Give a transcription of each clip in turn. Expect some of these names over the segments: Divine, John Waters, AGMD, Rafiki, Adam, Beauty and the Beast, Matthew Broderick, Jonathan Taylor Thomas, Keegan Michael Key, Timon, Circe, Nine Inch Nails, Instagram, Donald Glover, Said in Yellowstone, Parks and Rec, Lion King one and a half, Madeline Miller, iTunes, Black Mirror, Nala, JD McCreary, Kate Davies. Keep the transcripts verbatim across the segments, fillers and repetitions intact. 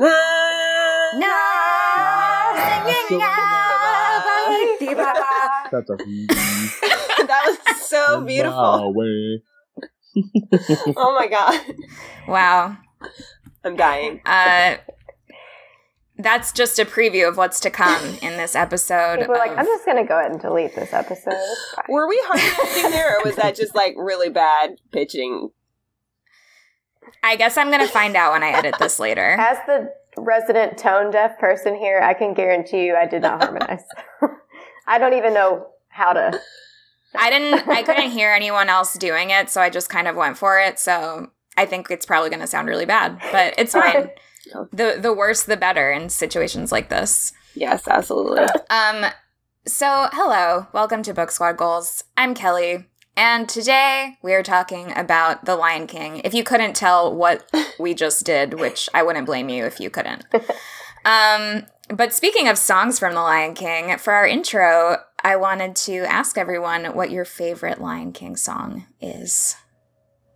No, no, singing out. That's a. That was so beautiful. Oh my god! Wow, I'm dying. Uh, that's just a preview of what's to come in this episode. People are like, of... I'm just gonna go ahead and delete this episode. Were we harmonizing there, or was that just like really bad pitching? I guess I'm gonna find out when I edit this later. As the resident tone deaf person here, I can guarantee you, I did not harmonize. I don't even know how to. I didn't. I couldn't hear anyone else doing it, so I just kind of went for it. So I think it's probably going to sound really bad, but it's fine. the The worse, the better in situations like this. Yes, absolutely. Um. So, hello, welcome to Book Squad Goals. I'm Kelly, and today we are talking about The Lion King. If you couldn't tell what we just did, which I wouldn't blame you if you couldn't. Um. But speaking of songs from The Lion King, for our intro, I wanted to ask everyone what your favorite Lion King song is.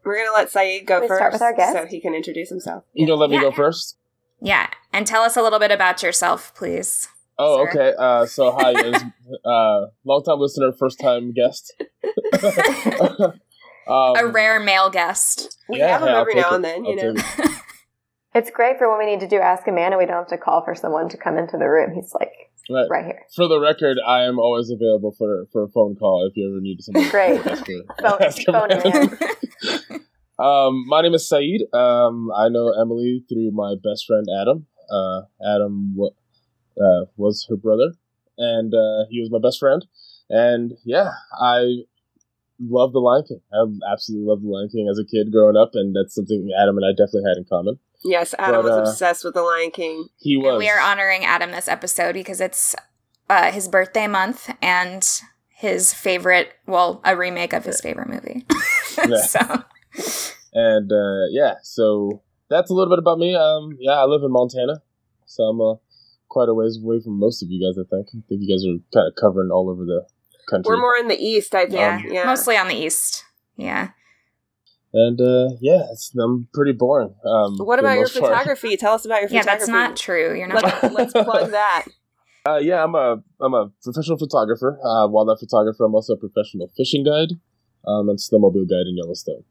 We're going to let Said go we first start with our guest, so he can introduce himself. You going to let yeah. me go first? Yeah. And tell us a little bit about yourself, please. Oh, sir. Okay. Uh, so, hi. uh, long-time listener, first-time guest. um, a rare male guest. We yeah, have him every now it. and then, I'll you know. It. It's great for when we need to do Ask a Man and we don't have to call for someone to come into the room. He's like... Right. right here. For the record, I am always available for, for a phone call if you ever need somebody. Great. Phone, phone um, my name is Said. Um, I know Emily through my best friend Adam. Uh, Adam w- uh, was her brother, and uh, he was my best friend. And yeah, I love The Lion King. I absolutely love The Lion King as a kid growing up, and that's something Adam and I definitely had in common. Yes, Adam but, uh, was obsessed with The Lion King. He was. And we are honoring Adam this episode because it's uh, his birthday month and his favorite, well, a remake of his favorite movie. so. And uh, yeah, so that's a little bit about me. Um, yeah, I live in Montana, so I'm uh, quite a ways away from most of you guys, I think. I think you guys are kind of covering all over the country. We're more in the east, I think. Yeah, um, yeah. Mostly on the east. Yeah. And, uh, yeah, it's, I'm pretty boring. Um, what about your part. photography? Tell us about your yeah, photography. Yeah, that's not true. You're not. Let's, let's plug that. Uh, yeah, I'm a, I'm a professional photographer. Uh, wildlife photographer. I'm also a professional fishing guide, um, and snowmobile guide in Yellowstone.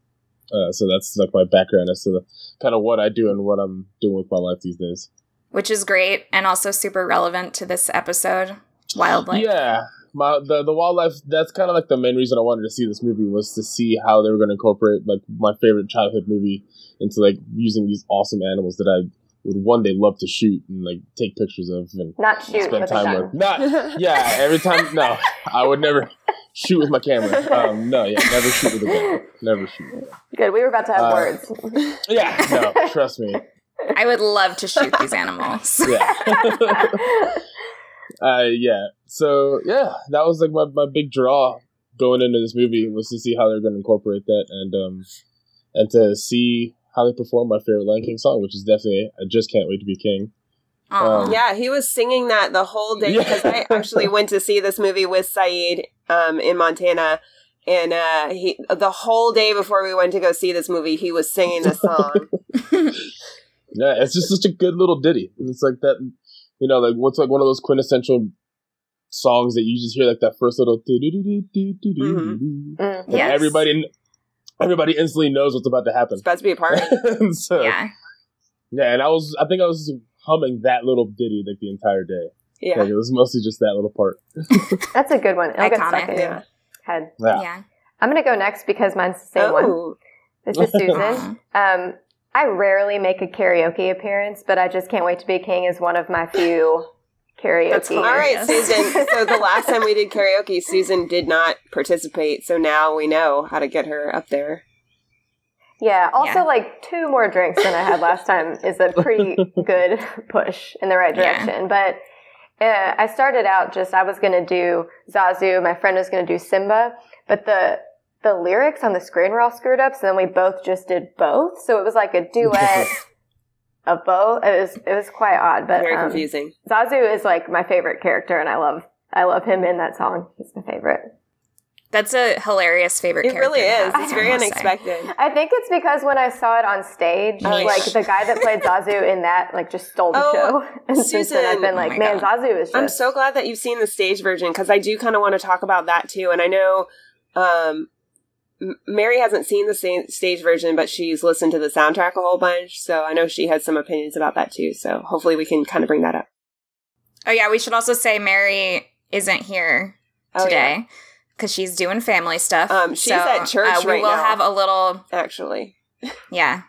Uh, so that's like my background as to the, kind of what I do and what I'm doing with my life these days. Which is great. And also super relevant to this episode. Wildlife. Yeah. My, the, the wildlife, that's kind of like the main reason I wanted to see this movie was to see how they were going to incorporate like my favorite childhood movie into like using these awesome animals that I would one day love to shoot and like take pictures of and not shoot spend with time a gun. with. Not, yeah, every time, no, I would never shoot with my camera. Um, no, yeah, never shoot with a gun. Never shoot with a gun. Good, we were about to have uh, words. Yeah, no, trust me. I would love to shoot these animals. Yeah. Uh, yeah, so, yeah, that was, like, my, my big draw going into this movie was to see how they're going to incorporate that and um, and to see how they perform my favorite Lion King song, which is definitely I Just Can't Wait to Be King. Um, yeah, he was singing that the whole day because yeah. I actually went to see this movie with Said um, in Montana, and uh, he the whole day before we went to go see this movie, he was singing this song. Yeah, it's just such a good little ditty. It's like that... You know, like what's like one of those quintessential songs that you just hear, like that first little. Mm-hmm. Mm, yes. Everybody, everybody instantly knows what's about to happen. It's about to be a party. so, yeah. Yeah, and I was, I think I was humming that little ditty like the entire day. Yeah. Like, it was mostly just that little part. That's a good one. I'll get stuck in your head. Yeah. yeah. I'm gonna go next because mine's the same oh. one. This is Susan. um. I rarely make a karaoke appearance, but I Just Can't Wait to Be King is one of my few karaoke. All right, Susan. So the last time we did karaoke, Susan did not participate. So now we know how to get her up there. Yeah. Also, yeah. like two more drinks than I had last time is a pretty good push in the right direction. Yeah. But uh, I started out just I was going to do Zazu. My friend was going to do Simba, but the. The lyrics on the screen were all screwed up, so then we both just did both. So it was like a duet of both. It was it was quite odd, but very um, confusing. Zazu is like my favorite character, and I love I love him in that song. He's my favorite. That's a hilarious favorite it character. It really is. It's I very unexpected. Say. I think it's because when I saw it on stage, oh, like the guy that played Zazu in that, like, just stole the oh, show. And Susan, since then I've been like, oh man, God. Zazu is just... I'm so glad that you've seen the stage version, because I do kind of want to talk about that too. And I know um, Mary hasn't seen the stage version, but she's listened to the soundtrack a whole bunch. So I know she has some opinions about that too. So hopefully we can kind of bring that up. Oh yeah, we should also say Mary isn't here today. Oh, yeah. Because she's doing family stuff. Um, she's so, at church uh, right now. We will have a little... Actually. Yeah.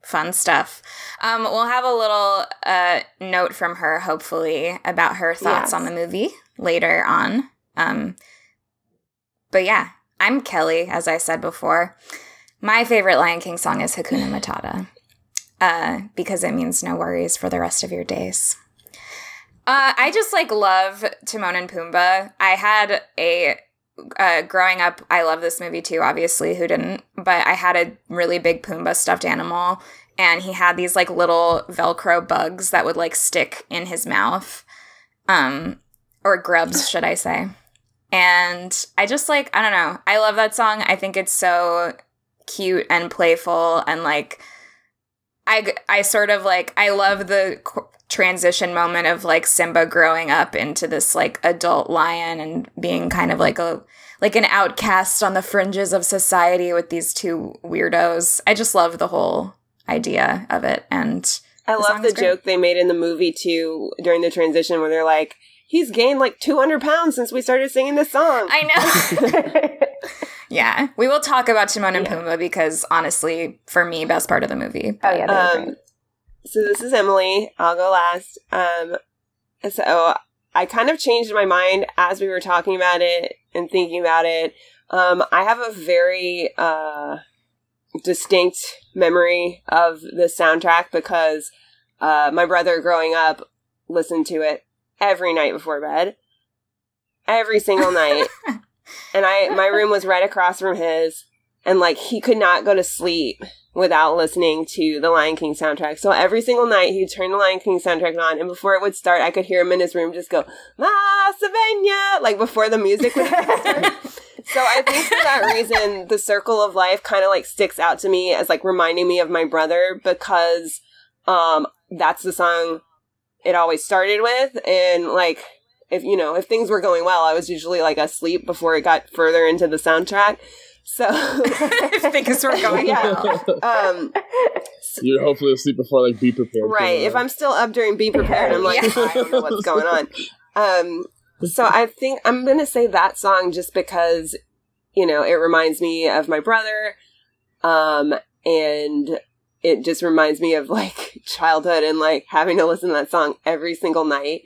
Fun stuff. Um, we'll have a little uh, note from her, hopefully, about her thoughts yes. on the movie later on. Um, but yeah, I'm Kelly, as I said before. My favorite Lion King song is Hakuna Matata. Uh, because it means no worries for the rest of your days. Uh, I just, like, love Timon and Pumbaa. I had a... Uh, growing up, I love this movie too, obviously, who didn't, but I had a really big Pumbaa stuffed animal, and he had these like little Velcro bugs that would like stick in his mouth, um, or grubs, should I say. And I just like, I don't know, I love that song. I think it's so cute and playful, and like, I, I sort of like, I love the qu- transition moment of like Simba growing up into this like adult lion and being kind of like a like an outcast on the fringes of society with these two weirdos. I just love the whole idea of it, and I love the joke they made in the movie too during the transition where they're like, he's gained like two hundred pounds since we started singing this song. I know. Yeah, we will talk about Timon and yeah. Pumbaa, because honestly, for me, best part of the movie. But, oh yeah, they were great. So this is Emily. I'll go last. Um, so I kind of changed my mind as we were talking about it and thinking about it. Um, I have a very uh, distinct memory of the soundtrack because uh, my brother growing up listened to it every night before bed. Every single night. And I my room was right across from his. And, like, he could not go to sleep without listening to the Lion King soundtrack. So every single night, he'd turn the Lion King soundtrack on, and before it would start, I could hear him in his room just go, "Ma Savenya," like, before the music would start. So I think for that reason, the circle of life kind of, like, sticks out to me as, like, reminding me of my brother, because um, that's the song it always started with, and, like... If, you know, if things were going well, I was usually, like, asleep before it got further into the soundtrack. So... If things were going well. Um, You're hopefully asleep before, like, Be Prepared. Right. If I'm still up during Be Prepared, I'm like, yeah. I don't know what's going on. Um, so I think I'm going to say that song just because, you know, it reminds me of my brother. Um, and it just reminds me of, like, childhood and, like, having to listen to that song every single night.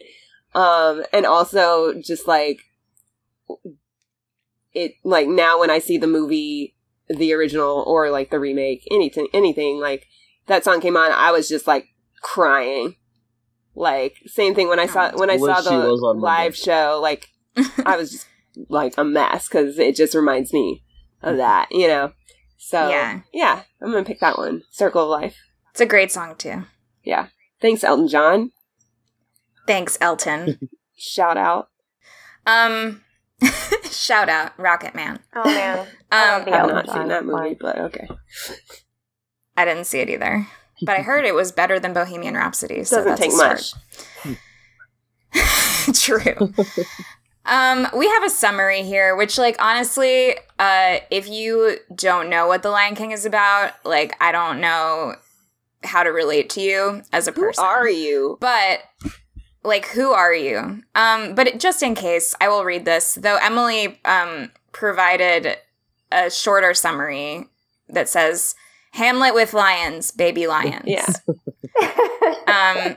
Um, and also just like it, like now when I see the movie, the original or like the remake, anything, anything like that song came on, I was just like crying. Like same thing when I saw, when I when saw the live show, like I was just like a mess. 'Cause it just reminds me of that, you know? So yeah, yeah I'm going to pick that one. Circle of Life. It's a great song too. Yeah. Thanks, Elton John. Thanks, Elton. Shout out. Um, shout out, Rocket Man. Oh, man. Um, I've not seen that movie, but okay. I didn't see it either. But I heard it was better than Bohemian Rhapsody, so that's a start. Doesn't take much. True. Um, we have a summary here, which, like, honestly, uh, if you don't know what The Lion King is about, like, I don't know how to relate to you as a person. Who are you? But... Like, who are you? Um, but just in case, I will read this. Though Emily um, provided a shorter summary that says, Hamlet with lions, baby lions. Yeah. um,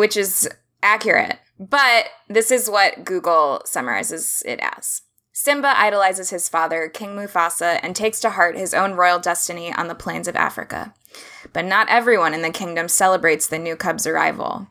which is accurate. But this is what Google summarizes it as. Simba idolizes his father, King Mufasa, and takes to heart his own royal destiny on the plains of Africa. But not everyone in the kingdom celebrates the new cub's arrival.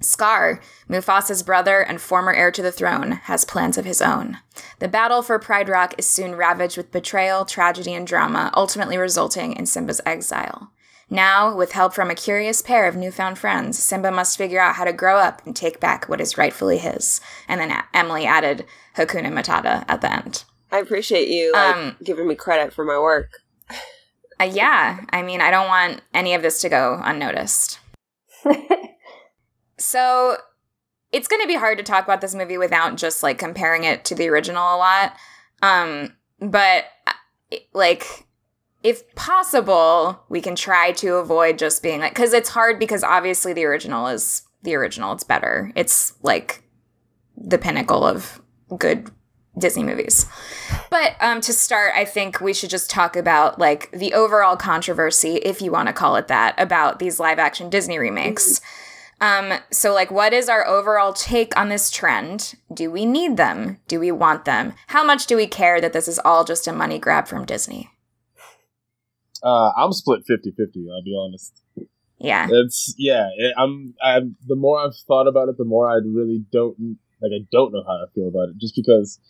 Scar, Mufasa's brother and former heir to the throne, has plans of his own. The battle for Pride Rock is soon ravaged with betrayal, tragedy, and drama, ultimately resulting in Simba's exile. Now, with help from a curious pair of newfound friends, Simba must figure out how to grow up and take back what is rightfully his. And then Emily added Hakuna Matata at the end. I appreciate you like, um, giving me credit for my work. Uh, yeah. I mean, I don't want any of this to go unnoticed. So it's going to be hard to talk about this movie without just, like, comparing it to the original a lot. Um, but, like, if possible, we can try to avoid just being like – because it's hard because obviously the original is the original. It's better. It's, like, the pinnacle of good Disney movies. But um, to start, I think we should just talk about, like, the overall controversy, if you want to call it that, about these live-action Disney remakes. Mm-hmm. Um, so, like, what is our overall take on this trend? Do we need them? Do we want them? How much do we care that this is all just a money grab from Disney? Uh, I'm split fifty-fifty, I'll be honest. Yeah. It's, yeah, it, I'm, I'm, the more I've thought about it, the more I really don't, like, I don't know how I feel about it, just because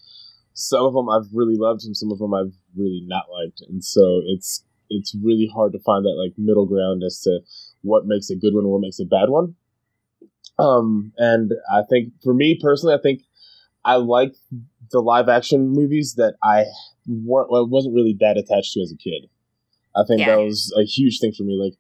some of them I've really loved and some of them I've really not liked. And so it's it's really hard to find that, like, middle ground as to what makes a good one and what makes a bad one. Um, and I think, for me personally, I think I like the live-action movies that I weren't, well, wasn't really that attached to as a kid. I think yeah. that was a huge thing for me. Like,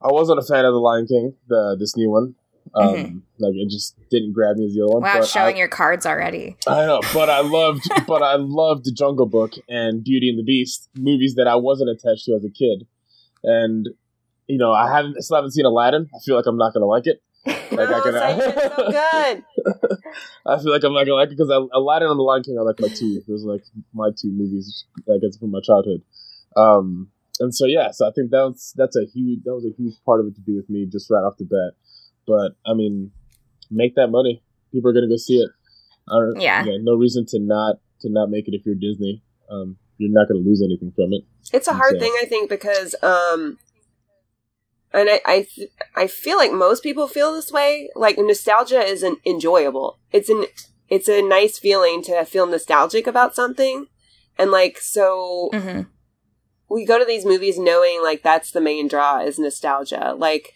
I wasn't a fan of The Lion King, the this new one. Um, mm-hmm. Like, it just didn't grab me as the other one. Wow, but showing I, your cards already. I know, but I loved, but I loved The Jungle Book and Beauty and the Beast, movies that I wasn't attached to as a kid. And you know, I haven't, I still haven't seen Aladdin. I feel like I'm not gonna like it. Like no, I can, it's so good. I feel like I'm not gonna like it because Aladdin and The Lion King are like my two. Those are like my two movies, I guess, from my childhood. Um, and so yeah, so I think that was, that's a huge that was a huge part of it to do with me just right off the bat. But, I mean, make that money. People are going to go see it. Or, yeah. yeah. No reason to not to not make it if you're Disney. Um, you're not going to lose anything from it. It's a hard so. thing, I think, because um, and I, I, I feel like most people feel this way. Like, nostalgia isn't enjoyable. It's an it's a nice feeling to feel nostalgic about something. And, like, so mm-hmm. we go to these movies knowing, like, that's the main draw is nostalgia. Like,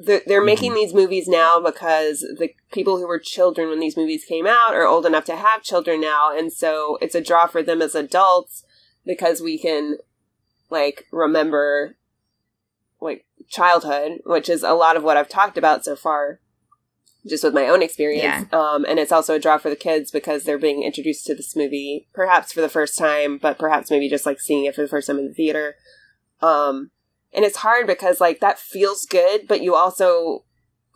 They're, they're making these movies now because the people who were children when these movies came out are old enough to have children now. And so it's a draw for them as adults because we can, like, remember, like, childhood, which is a lot of what I've talked about so far, just with my own experience. Yeah. Um, and it's also a draw for the kids because they're being introduced to this movie, perhaps for the first time, but perhaps maybe just, like, seeing it for the first time in the theater. Um, And it's hard because, like, that feels good, but you also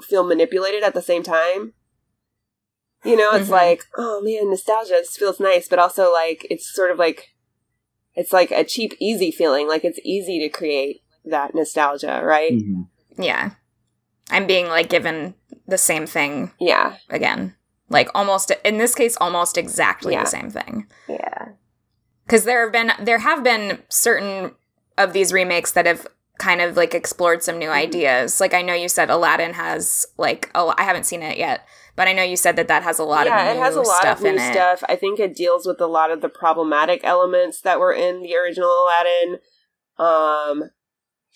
feel manipulated at the same time. You know, it's mm-hmm. like, oh, man, nostalgia, this feels nice. But also, like, it's sort of like, it's like a cheap, easy feeling. Like, it's easy to create that nostalgia, right? Mm-hmm. Yeah. I'm being, like, given the same thing. Yeah. Again. Like, almost, in this case, almost exactly yeah. the same thing. Yeah. Because there have been, there have been certain of these remakes that have kind of, like, explored some new ideas. Like, I know you said Aladdin has, like, oh, I haven't seen it yet, but I know you said that that has a lot yeah, of new stuff in it. Yeah, it has a lot of new stuff. I think it deals with a lot of the problematic elements that were in the original Aladdin. Um,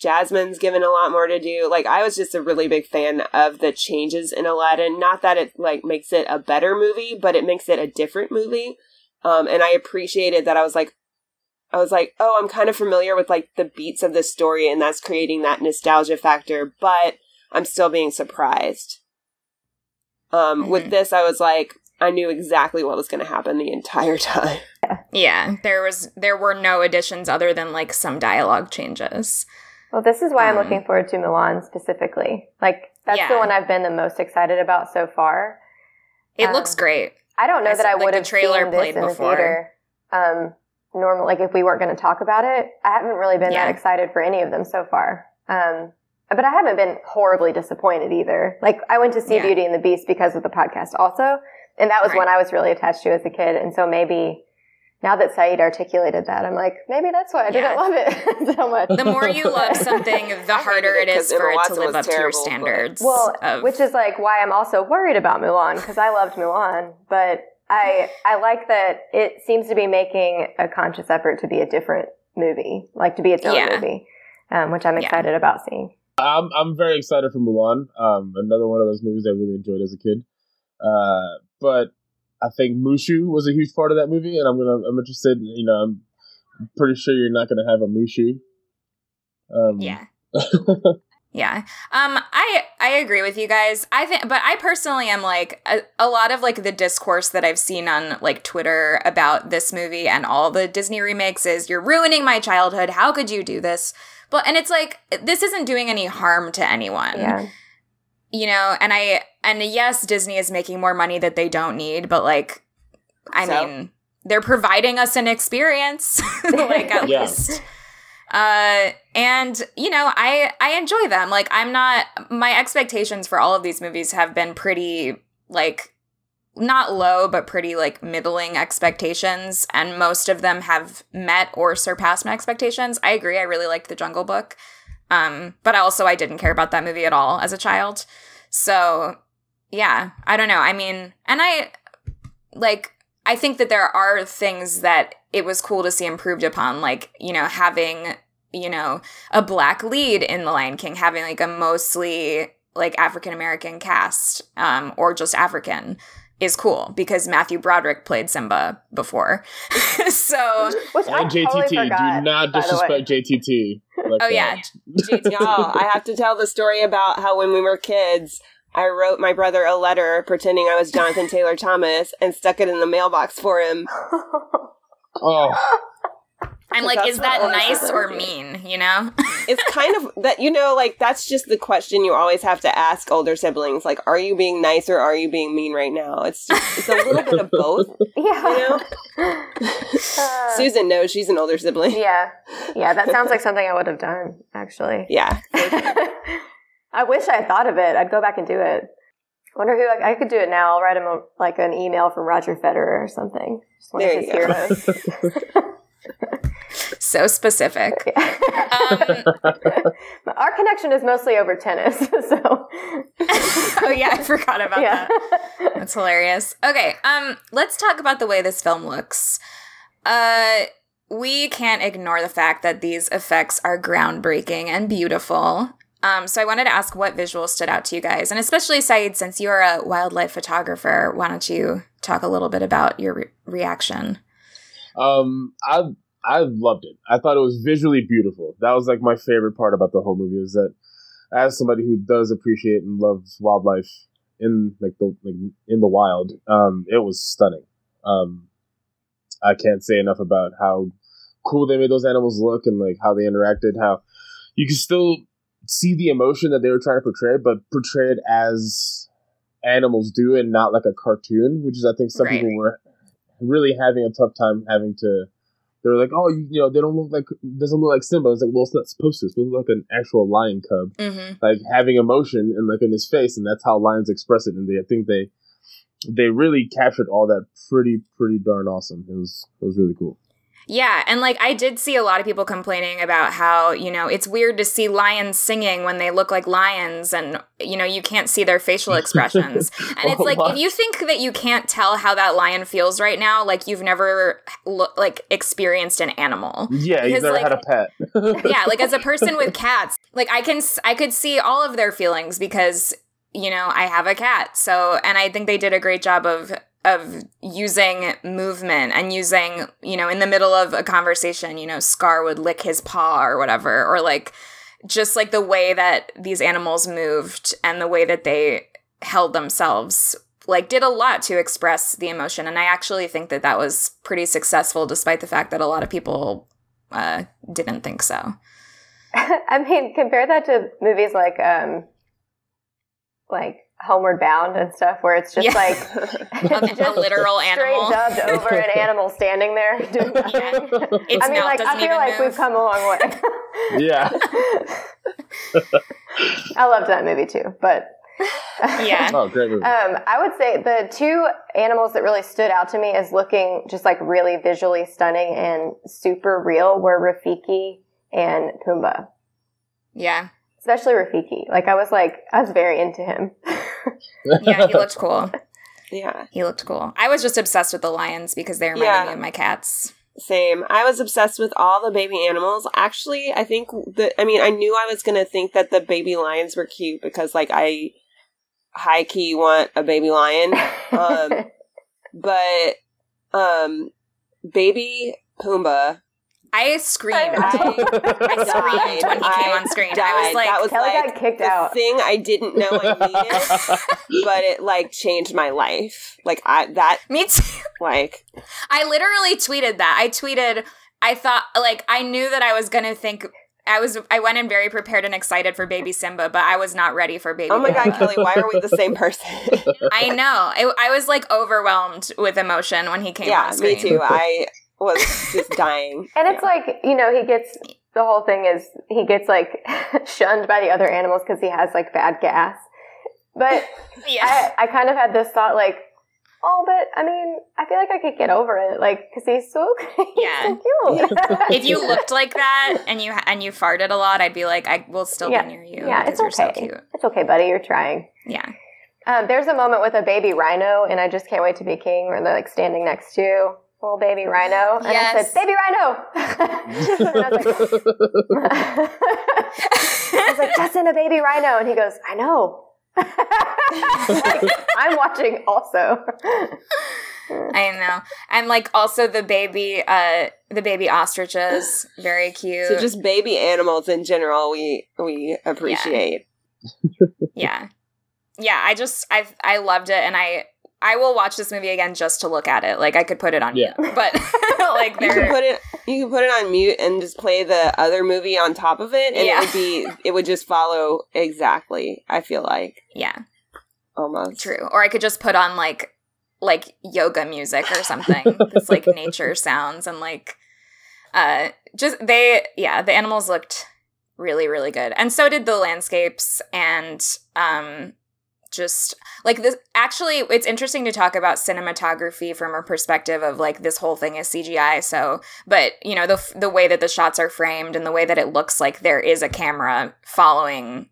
Jasmine's given a lot more to do. Like, I was just a really big fan of the changes in Aladdin. Not that it, like, makes it a better movie, but it makes it a different movie. Um, and I appreciated that. I was like, I was like, oh, I'm kind of familiar with, like, the beats of this story, and that's creating that nostalgia factor, but I'm still being surprised. Um, mm-hmm. With this, I was like, I knew exactly what was going to happen the entire time. Yeah, there was there were no additions other than, like, some dialogue changes. Well, this is why um, I'm looking forward to Mulan specifically. Like, that's yeah. the one I've been the most excited about so far. It um, looks great. I don't know I that said, I would like, have trailer seen played this in before. The theater. Um, normal, like, if we weren't going to talk about it. I haven't really been yeah. that excited for any of them so far. Um, but I haven't been horribly disappointed either. Like, I went to see yeah. Beauty and the Beast because of the podcast also, and that was right. one I was really attached to as a kid. And so maybe now that Said articulated that, I'm like, maybe that's why I didn't yeah. love it so much. The more you love something, the harder it is for it to live up terrible, to your standards. Well, of... which is, like, why I'm also worried about Mulan, because I loved Mulan, but... I I like that it seems to be making a conscious effort to be a different movie, like to be its own yeah. movie, um, which I'm excited yeah. about seeing. I'm I'm very excited for Mulan. Um, another one of those movies I really enjoyed as a kid. Uh, but I think Mushu was a huge part of that movie, and I'm gonna I'm interested. You know, I'm pretty sure you're not gonna have a Mushu. Um, yeah. Yeah. Um, I, I agree with you guys. I think, but I personally am like a, a lot of like the discourse that I've seen on like Twitter about this movie and all the Disney remakes is you're ruining my childhood. How could you do this? But, and it's like, this isn't doing any harm to anyone, yeah. you know? And I, and yes, Disney is making more money that they don't need, but like, I so? mean, they're providing us an experience, like at yeah. least. Uh, and, you know, I, I enjoy them. Like, I'm not, my expectations for all of these movies have been pretty, like, not low, but pretty, like, middling expectations. And most of them have met or surpassed my expectations. I agree. I really liked The Jungle Book. Um, but also I didn't care about that movie at all as a child. So, yeah, I don't know. I mean, and I, like, I think that there are things that it was cool to see improved upon, like, you know, having, you know, a black lead in The Lion King, having like a mostly like African-American cast, um, or just African is cool because Matthew Broderick played Simba before. so Which I and J T T, totally forgot, do not disrespect J T T. Like oh that. yeah. J T T. Y'all, I have to tell the story about how when we were kids, I wrote my brother a letter pretending I was Jonathan Taylor Thomas and stuck it in the mailbox for him. Oh, I'm like, is that nice or mean? You know, it's kind of that, you know, like that's just the question you always have to ask older siblings. Like, are you being nice or are you being mean right now? It's just, it's a little bit of both. Yeah. You know? uh, Susan knows she's an older sibling. Yeah. Yeah. That sounds like something I would have done, actually. Yeah. I wish I thought of it. I'd go back and do it. I wonder who I, I could do it now. I'll write him a, like an email from Roger Federer or something. Just one there of his heroes. So specific. Yeah. Um, Our connection is mostly over tennis. So. Oh yeah, I forgot about yeah. that. That's hilarious. Okay, um, let's talk about the way this film looks. Uh, we can't ignore the fact that these effects are groundbreaking and beautiful. Um, so I wanted to ask what visuals stood out to you guys, and especially Said, since you're a wildlife photographer, why don't you talk a little bit about your re- reaction? Um, I I loved it. I thought it was visually beautiful. That was like my favorite part about the whole movie, is that as somebody who does appreciate and loves wildlife in like the like, in the wild, um, it was stunning. Um, I can't say enough about how cool they made those animals look and like how they interacted. How you can still see the emotion that they were trying to portray, but portray it as animals do and not like a cartoon, which is, I think, some right. people were really having a tough time having to. They were like, oh, you, you know, they don't look like, doesn't look like Simba. It's like, well, it's not supposed to. It's supposed to look like an actual lion cub, mm-hmm. like having emotion and like in his face, and that's how lions express it. And they, I think they, they really captured all that pretty, pretty darn awesome. It was, it was really cool. Yeah, and, like, I did see a lot of people complaining about how, you know, it's weird to see lions singing when they look like lions and, you know, you can't see their facial expressions. And oh, it's like, what? If you think that you can't tell how that lion feels right now, like, you've never, lo- like, experienced an animal. Yeah, because, you've never like, had a pet. Yeah, like, as a person with cats, like, I can, I could see all of their feelings because, you know, I have a cat. So, and I think they did a great job of... of using movement and using, you know, in the middle of a conversation, you know, Scar would lick his paw or whatever, or like just like the way that these animals moved and the way that they held themselves, like did a lot to express the emotion. And I actually think that that was pretty successful, despite the fact that a lot of people uh, didn't think so. I mean, compare that to movies like, um, like, Homeward Bound and stuff, where it's just yeah. like it's just a literal animal, straight dubbed over an animal standing there doing nothing. It's I mean, like I feel like move. We've come a long way. Yeah, I loved that movie too. But yeah, oh great movie. Um, I would say the two animals that really stood out to me as looking just like really visually stunning and super real were Rafiki and Pumbaa. Yeah. Especially Rafiki. Like, I was like, I was very into him. Yeah, he looked cool. Yeah. He looked cool. I was just obsessed with the lions because they reminded yeah. me of my cats. Same. I was obsessed with all the baby animals. Actually, I think that, I mean, I knew I was going to think that the baby lions were cute because, like, I high-key want a baby lion. Um, But um, Baby Pumbaa. I screamed. I, I, I screamed when he I came on screen. Died. I was like, that was Kelly like got kicked the out. Thing I didn't know I needed, but it like changed my life. Like I that me too. Like I literally tweeted that. I tweeted. I thought like I knew that I was gonna think. I was I went in very prepared and excited for Baby Simba, but I was not ready for Baby. Oh my God, Kelly! Why are we the same person? I know. I, I was like overwhelmed with emotion when he came. Yeah, on screen. Me too. I. was just dying. And it's yeah. like, you know, he gets, the whole thing is he gets like shunned by the other animals because he has like bad gas. But yeah. I, I kind of had this thought like, oh, but I mean, I feel like I could get over it. Like, because he's so, he's yeah. so cute. If you looked like that and you and you farted a lot, I'd be like, I will still yeah. be near you. Yeah, it's okay. You're so cute. It's okay, buddy. You're trying. Yeah. Um, there's a moment with a baby rhino and I just can't wait to be king where they're like standing next to you. Little baby rhino. And yes. I said, baby rhino! And I was like, I was like, just in a baby rhino. And he goes, I know. Like, I'm watching also. I know. And like also the baby, uh, the baby ostriches. Very cute. So just baby animals in general we we appreciate. Yeah. Yeah. Yeah, I just, I I loved it and I I will watch this movie again just to look at it. Like I could put it on yeah. mute, but like you can put it, you can put it on mute and just play the other movie on top of it, and yeah. it would be, it would just follow exactly. I feel like yeah, almost true. Or I could just put on like like yoga music or something. It's like nature sounds and like uh, just they yeah the animals looked really really good, and so did the landscapes and um. Just like this, actually, it's interesting to talk about cinematography from a perspective of like this whole thing is C G I. So, but you know, the the way that the shots are framed and the way that it looks like there is a camera following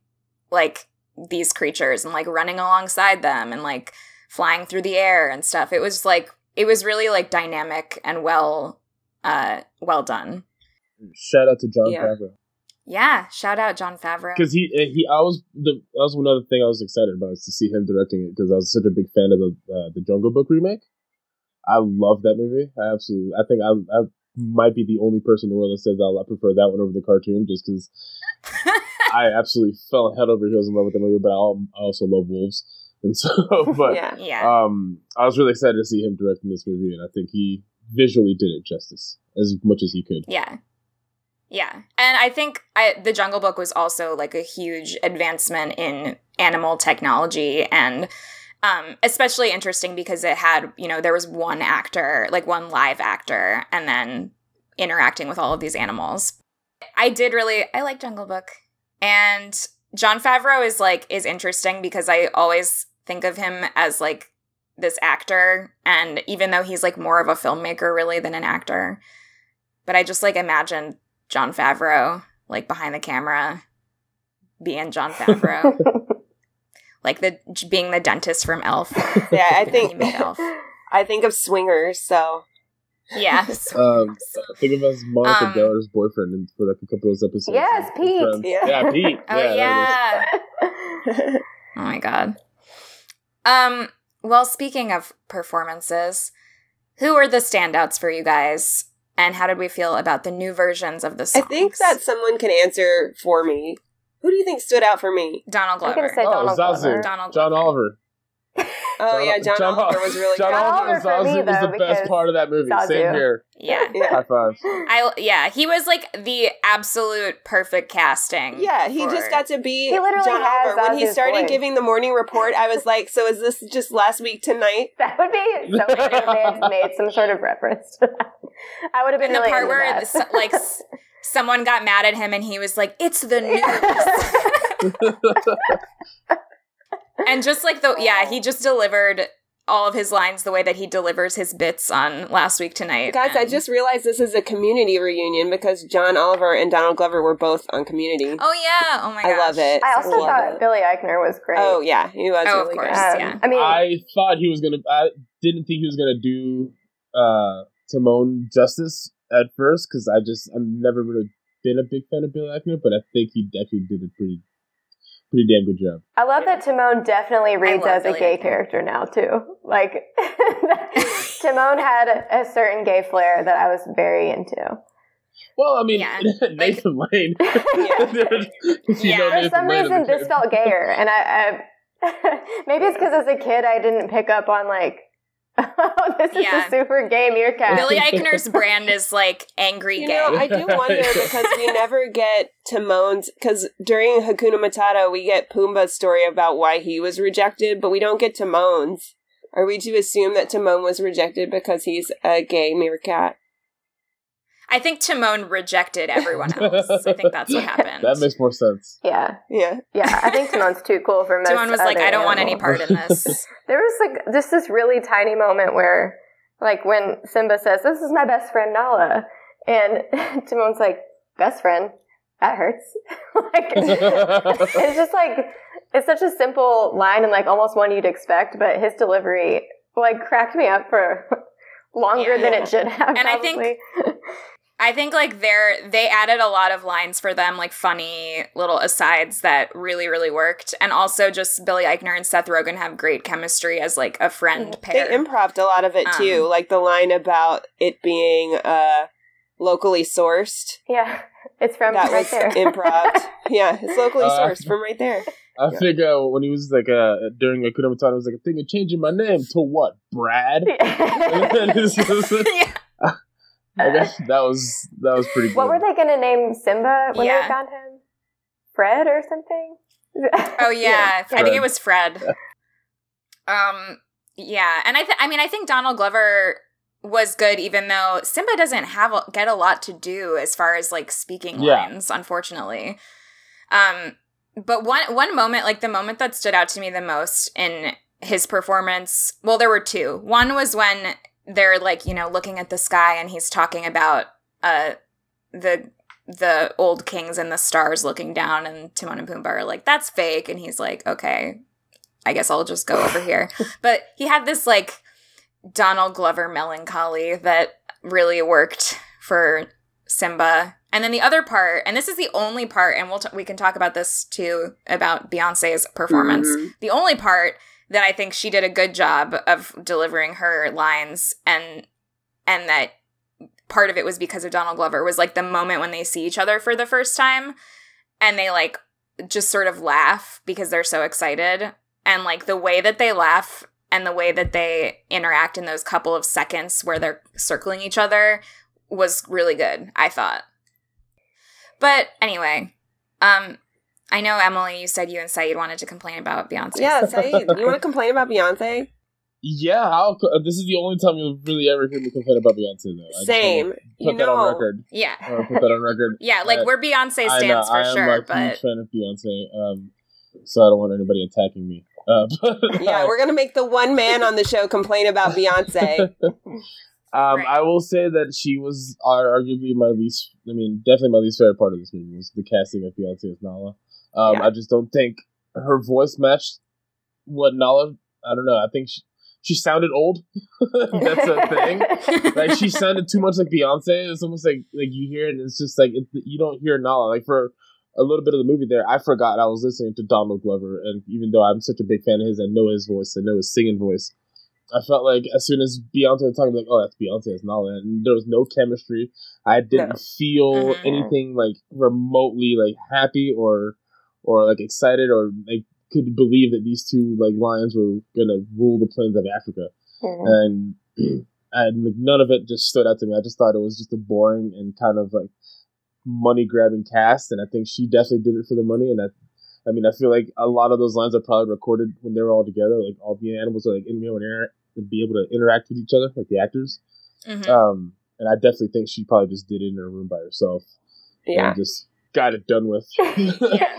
like these creatures and like running alongside them and like flying through the air and stuff. It was like it was really like dynamic and well, uh, well done. Shout out to John yeah. Favreau. Yeah, shout out John Favreau. Because he, he, I was the that was one other thing I was excited about is to see him directing it because I was such a big fan of the uh, the Jungle Book remake. I love that movie. I absolutely, I think I, I might be the only person in the world that says I'll, I prefer that one over the cartoon just because I absolutely fell head over heels in love with the movie. But I, I also love wolves, and so but yeah, yeah. um, I was really excited to see him directing this movie, and I think he visually did it justice as much as he could. Yeah. Yeah, and I think I, The Jungle Book was also like a huge advancement in animal technology and um, especially interesting because it had, you know, there was one actor, like one live actor, and then interacting with all of these animals. I did really, I like Jungle Book. And Jon Favreau is like, is interesting because I always think of him as like this actor. And even though he's like more of a filmmaker really than an actor, but I just like imagined John Favreau, like behind the camera, being John Favreau, like the being the dentist from Elf. Yeah, I think Elf. I think of Swingers. So yeah, um, think of as Monica um, Geller's boyfriend in, for like a couple of those episodes. Yes, Pete. Yeah. yeah, Pete. Oh yeah. yeah. Oh my God. Um. Well, speaking of performances, who were the standouts for you guys? And how did we feel about the new versions of the songs? I think that someone can answer for me. Who do you think stood out for me? Donald Glover. I'm going to say Donald oh, Glover. Donald John Glover. Oliver. Oh, John, yeah. John, John Oliver was really John good. Oliver Zazu me, though, was the best part of that movie. Zazu. Same here. Yeah. yeah. High five. I, yeah. He was like the absolute perfect casting. Yeah. He for... just got to be he literally John Oliver. Zazu's when he started voice. Giving the morning report, I was like, so is this just Last Week Tonight? That would be so weird if they had made some sort of reference to that. I would have been in really the part where this, like s- someone got mad at him and he was like, it's the news. And just like the yeah, he just delivered all of his lines the way that he delivers his bits on Last Week Tonight. Guys, and I just realized this is a Community reunion because John Oliver and Donald Glover were both on Community. Oh yeah, oh my gosh. I love it. I also I thought it. Billy Eichner was great. Oh yeah, he was. Oh really of course. Um, yeah. I mean, I thought he was gonna. I didn't think he was gonna do uh, Timon justice at first because I just I've never really been a big fan of Billy Eichner, but I think he actually did it pretty. pretty damn good job. I love that Timon definitely reads as Billy a gay Eichner. character now, too. Like, Timon had a certain gay flair that I was very into. Well, I mean, yeah. Nathan like, Lane. Yeah. yeah. Know, for some reason, this kid. felt gayer. And I, I maybe it's because as a kid, I didn't pick up on, like, oh, this is yeah. a super gay meerkat. Billy Eichner's brand is like angry you gay. Know, I do wonder because we never get Timon's, because during Hakuna Matata we get Pumbaa's story about why he was rejected, but we don't get Timon's. Are we to assume that Timon was rejected because he's a gay meerkat? I think Timon rejected everyone else. I think that's what happened. That makes more sense. Yeah. Yeah. Yeah. I think Timon's too cool for most Timon was other like, I don't animals. want any part in this. There was like just this really tiny moment where like when Simba says, this is my best friend Nala. And Timon's like, best friend? That hurts. Like it's just like, it's such a simple line and like almost one you'd expect, but his delivery like cracked me up for longer yeah. than it should have. And probably. I think... I think, like, they're, they added a lot of lines for them, like, funny little asides that really, really worked. And also just Billy Eichner and Seth Rogen have great chemistry as, like, a friend pair. They improv'd a lot of it, um, too. Like, the line about it being uh, locally sourced. Yeah, it's from that right there. That was improv'd. Yeah, it's locally uh, sourced from right there. I yeah. think uh, when he was, like, uh, during Hakuna Matata, it was like, I think of changing my name to what, Brad? Yeah. I guess that was that was pretty good. What were they going to name Simba when yeah. they found him? Fred or something? Oh, yeah. yeah. I think it was Fred. Yeah. Um, yeah. And I th- I mean, I think Donald Glover was good, even though Simba doesn't have a- get a lot to do as far as, like, speaking lines, yeah. unfortunately. Um, but one one moment, like, the moment that stood out to me the most in his performance, well, there were two. One was when... they're like, you know, looking at the sky and he's talking about uh the the old kings and the stars looking down and Timon and Pumbaa are like, that's fake. And he's like, okay, I guess I'll just go over here. But he had this like Donald Glover melancholy that really worked for Simba. And then the other part, and this is the only part, and we'll t- we can talk about this too, about Beyonce's performance. Mm-hmm. The only part that I think she did a good job of delivering her lines, and and that part of it was because of Donald Glover, was like the moment when they see each other for the first time and they like just sort of laugh because they're so excited, and like the way that they laugh and the way that they interact in those couple of seconds where they're circling each other was really good, I thought. But anyway, um... I know, Emily, you said you and Said wanted to complain about Beyonce. Yeah, Said, you want to complain about Beyonce? Yeah, I'll, this is the only time you'll really ever hear me complain about Beyonce, though. I Same. Put you that know. on record. Yeah. I put that on record. Yeah, like, I, we're Beyonce stands for I sure. I am a but... huge fan of Beyonce, um, so I don't want anybody attacking me. Uh, but, yeah, uh, we're going to make the one man on the show complain about Beyonce. um, right. I will say that she was uh, arguably my least, I mean, definitely my least favorite part of this movie was the casting of Beyonce as Nala. Um, yeah. I just don't think her voice matched what Nala. I don't know. I think she, she sounded old. That's a thing. Like she sounded too much like Beyonce. It's almost like like you hear it, and it's just like it, you don't hear Nala. Like for a little bit of the movie there, I forgot I was listening to Donald Glover, and even though I'm such a big fan of his, I know his voice, I know his singing voice. I felt like as soon as Beyonce was talking, I'm like, oh, that's Beyonce, that's Nala, and there was no chemistry. I didn't no. feel mm-hmm. anything like remotely like happy or. or, like, excited, or, like, could believe that these two, like, lions were going to rule the plains of Africa. Mm-hmm. And, and like, none of it just stood out to me. I just thought it was just a boring and kind of, like, money-grabbing cast, and I think she definitely did it for the money, and I, I mean, I feel like a lot of those lines are probably recorded when they were all together, like, all the animals are, like, in real and air, and be able to interact with each other, like the actors. Mm-hmm. Um, and I definitely think she probably just did it in her room by herself. Yeah. And just got it done with. Yeah.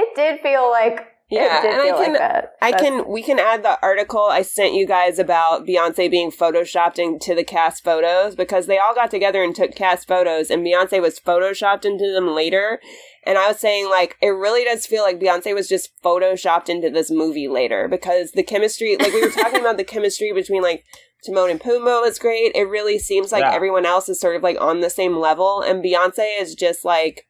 It did feel like yeah, it did and feel I can, like that. That's I can we can add the article I sent you guys about Beyonce being photoshopped into the cast photos, because they all got together and took cast photos, and Beyonce was photoshopped into them later. And I was saying like it really does feel like Beyonce was just photoshopped into this movie later, because the chemistry, like we were talking about, the chemistry between like Timon and Pumbaa was great. It really seems like yeah. everyone else is sort of like on the same level, and Beyonce is just like.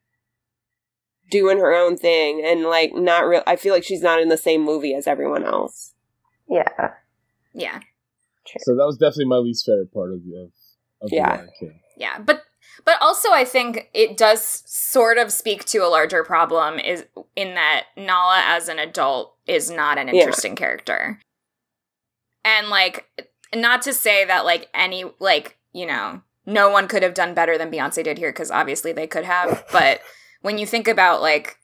doing her own thing and, like, not real. I feel like she's not in the same movie as everyone else. Yeah. Yeah. True. So that was definitely my least favorite part of the, of the yeah. Lion King. Yeah, but but also I think it does sort of speak to a larger problem is in that Nala as an adult is not an interesting yeah. character. And, like, not to say that, like, any, like, you know, no one could have done better than Beyonce did here, because obviously they could have, but when you think about, like,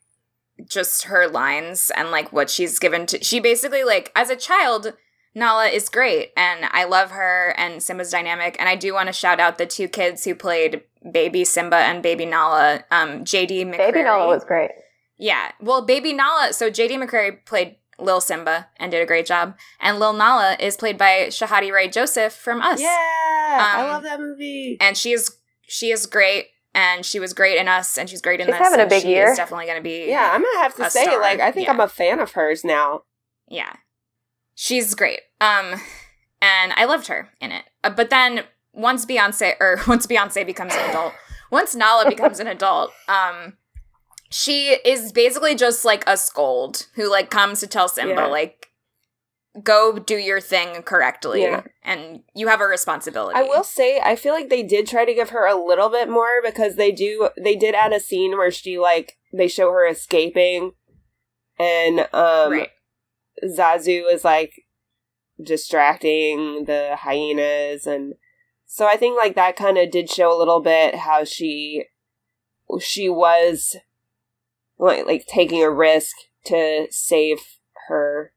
just her lines and, like, what she's given to, she basically, like, as a child, Nala is great, and I love her, and Simba's dynamic, and I do want to shout out the two kids who played Baby Simba and Baby Nala, um, J D McCreary. Baby Nala was great. Yeah, well, Baby Nala, so J D McCreary played Lil Simba and did a great job, and Lil Nala is played by Shahadi Rai Joseph from Us. Yeah, um, I love that movie. And she is she is great, and she was great in Us, and she's great in she's this. She's having a big she year. She's definitely going to be. Yeah, I'm gonna have to say, star. like, I think yeah. I'm a fan of hers now. Yeah, she's great. Um, and I loved her in it. Uh, but then once Beyonce or once Beyonce becomes an adult, once Nala becomes an adult, um. she is basically just, like, a scold who, like, comes to tell Simba, yeah. like, go do your thing correctly. Yeah. And you have a responsibility. I will say, I feel like they did try to give her a little bit more because they do, they did add a scene where she, like, they show her escaping. And um, right. Zazu is, like, distracting the hyenas. And so I think, like, that kind of did show a little bit how she, she was... Like, like taking a risk to save her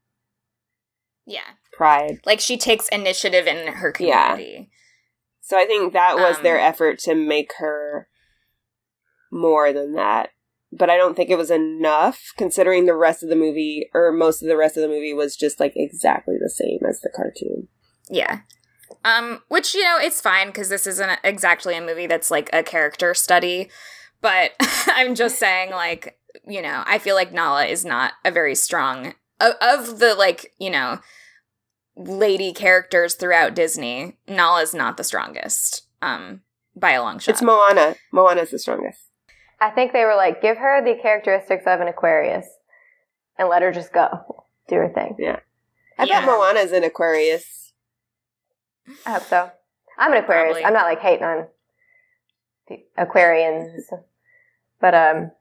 yeah. pride. Like, she takes initiative in her community. Yeah. So I think that was um, their effort to make her more than that. But I don't think it was enough, considering the rest of the movie, or most of the rest of the movie was just, like, exactly the same as the cartoon. Yeah. Um, which, you know, it's fine, because this isn't exactly a movie that's, like, a character study. But I'm just saying, like... You know, I feel like Nala is not a very strong of, of the, like, you know, lady characters throughout Disney. Nala is not the strongest um, by a long shot. It's Moana. Moana's the strongest. I think they were like, give her the characteristics of an Aquarius and let her just go do her thing. Yeah, I yeah. bet Moana's an Aquarius. I hope so. I'm an Aquarius. Probably. I'm not like hating on Aquarians, but um.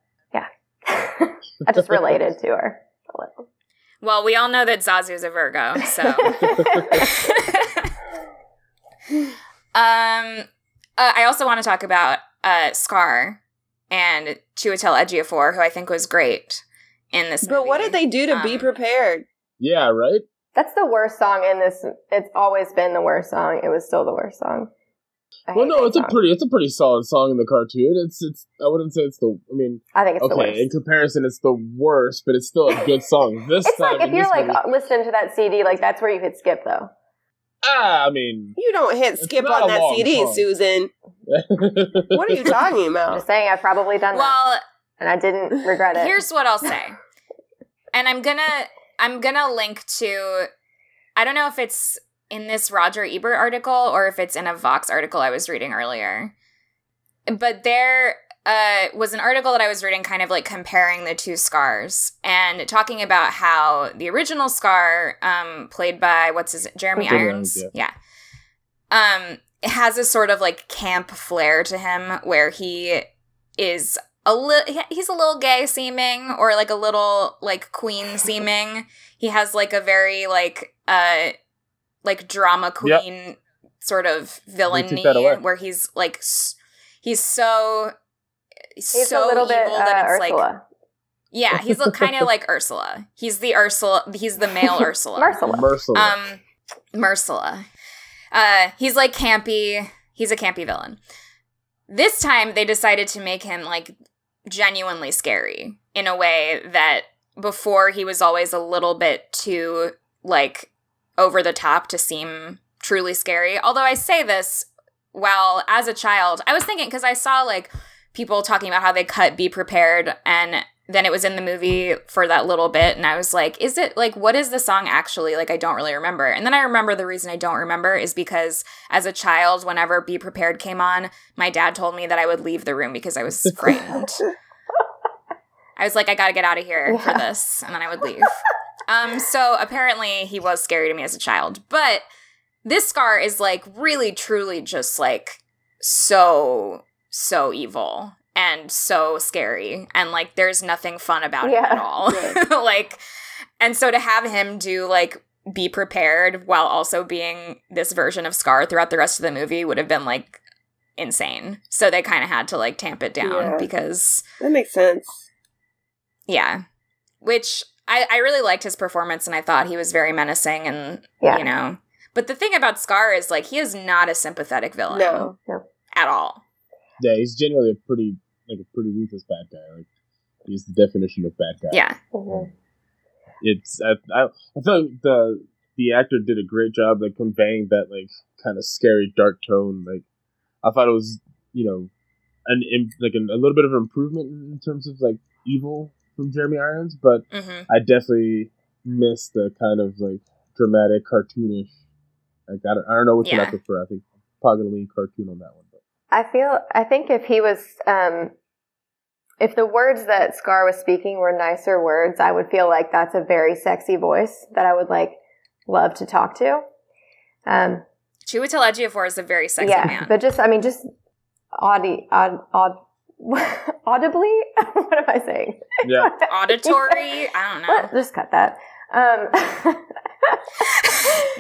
I just related to her a little. Well, we all know that Zazu's a Virgo, so. um, uh, I also want to talk about uh, Scar and Chiwetel Ejiofor, who I think was great in this movie. But what did they do to um, Be Prepared? Yeah, right? That's the worst song in this. It's always been the worst song. It was still the worst song. I well, no, it's song. a pretty, it's a pretty solid song in the cartoon. It's, it's. I wouldn't say it's the. I mean, I think it's okay, the worst. In comparison, it's the worst, but it's still a good song. This it's time, like if you're like movie, listening to that C D, like that's where you hit skip, though. Ah, I mean, you don't hit skip on that C D, song. Susan. What are you talking about? I'm just saying, I've probably done well, that, and I didn't regret it. Here's what I'll say, and I'm gonna, I'm gonna link to. I don't know if it's. In this Roger Ebert article, or if it's in a Vox article I was reading earlier. But there uh, was an article that I was reading kind of like comparing the two Scars and talking about how the original Scar, um, played by, what's his, Jeremy Irons? Irons yeah. yeah. Um, has a sort of like camp flair to him where he is a little, he's a little gay seeming or like a little like queen seeming. He has like a very like, uh, like drama queen yep. sort of villainy where he's like he's so he's so a little evil bit, uh, that it's Ursula. Like yeah he's kind of like Ursula he's the Ursula he's the male Ursula Ursula um Ursula uh he's like campy he's a campy villain. This time they decided to make him like genuinely scary in a way that before he was always a little bit too like over the top to seem truly scary. Although I say this while as a child, I was thinking, because I saw like people talking about how they cut Be Prepared and then it was in the movie for that little bit. And I was like, is it like, what is the song actually? Like, I don't really remember. And then I remember the reason I don't remember is because as a child, whenever Be Prepared came on, my dad told me that I would leave the room because I was frightened. I was like, I gotta get out of here yeah. for this, and then I would leave. um, so apparently he was scary to me as a child, but this scar is like really, truly just like so, so evil and so scary, and like there's nothing fun about yeah. it at all. Yeah. Like, and so to have him do like be prepared while also being this version of Scar throughout the rest of the movie would have been like insane. So they kind of had to like tamp it down yeah. because that makes sense. Yeah, which I, I really liked his performance, and I thought he was very menacing, and yeah. you know. But the thing about Scar is like he is not a sympathetic villain, no, no. at all. Yeah, he's generally a pretty like a pretty ruthless bad guy. Like he's the definition of bad guy. Yeah. Mm-hmm. It's I, I I thought the the actor did a great job like conveying that like kind of scary dark tone. Like I thought it was, you know, an in, like an, a little bit of an improvement in terms of like evil from Jeremy Irons, but mm-hmm. I definitely miss the kind of like dramatic, cartoonish. Like I don't I don't know which yeah. one I prefer. I think probably gonna lean cartoon on that one. But I feel I think if he was um if the words that Scar was speaking were nicer words, I would feel like that's a very sexy voice that I would, like, love to talk to. Um, Chiwetel Ejiofor is a very sexy yeah, man. Yeah, but just, I mean, just audi- aud- aud- audibly? What am I saying? Yeah. Auditory? I don't know. Well, just cut that. Um,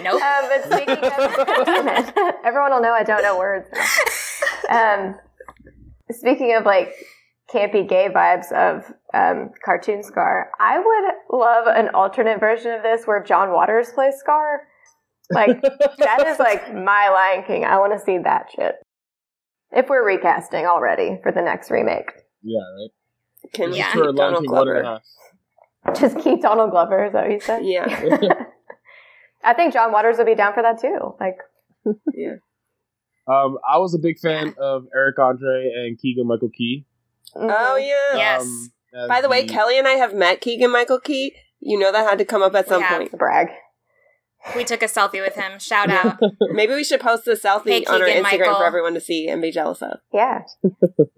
nope. Um, but speaking of... Everyone will know I don't know words now. Um, speaking of, like... campy gay vibes of um, cartoon Scar. I would love an alternate version of this where John Waters plays Scar. Like, that is like my Lion King. I want to see that shit. If we're recasting already for the next remake. Yeah, right? Can yeah. Keep Donald Glover. Just keep Donald Glover, is that what you said? Yeah. I think John Waters would be down for that too. Like, yeah. Um, I was a big fan of Eric Andre and Keegan Michael Key. Mm-hmm. Oh, yeah. Yes. Um, By the, the way, Kelly and I have met Keegan Michael Key. You know that had to come up at some yeah. point. Brag. We took a selfie with him. Shout out. Maybe we should post the selfie hey, on our Instagram Michael. For everyone to see and be jealous of. Yeah.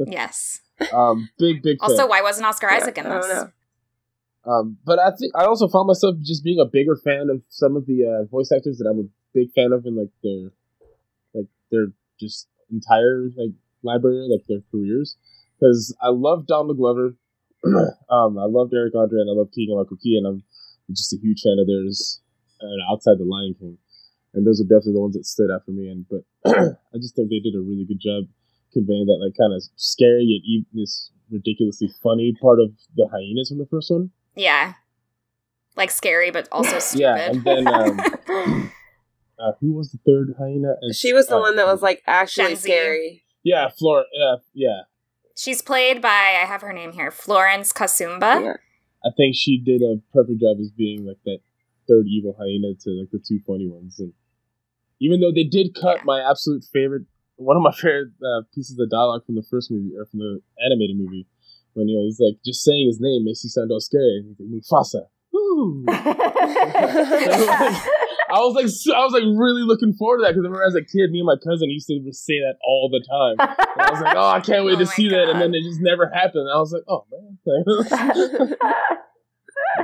Yes. Um, big, big fan. Also, why wasn't Oscar yeah, Isaac in this? I don't know. Um, but I think I also found myself just being a bigger fan of some of the uh, voice actors that I'm a big fan of in like their, like their just entire like library, like their careers. Because I love Donald Glover, um, I love Eric Andre, and I love Keegan-Michael Key, and I'm just a huge fan of theirs uh, outside the Lion King. And those are definitely the ones that stood out for me. And but I just think they did a really good job conveying that like kind of scary yet e- this ridiculously funny part of the hyenas from the first one. Yeah, like scary but also stupid. Yeah, and then um, uh, who was the third hyena? And, she was the uh, one that was like actually Gen-Z. Scary. Yeah, Flora. Uh, yeah. She's played by, I have her name here, Florence Kasumba. Yeah. I think she did a perfect job as being like that third evil hyena to like the two funny ones. And even though they did cut yeah. my absolute favorite, one of my favorite uh, pieces of dialogue from the first movie, or from the animated movie, when you know, he's like, just saying his name makes you sound all scary. He's like, Mufasa. Woo! I was like, so, I was like really looking forward to that because I remember as a kid, me and my cousin used to say that all the time. And I was like, oh, I can't wait oh to see God. That, and then it just never happened. And I was like, oh man,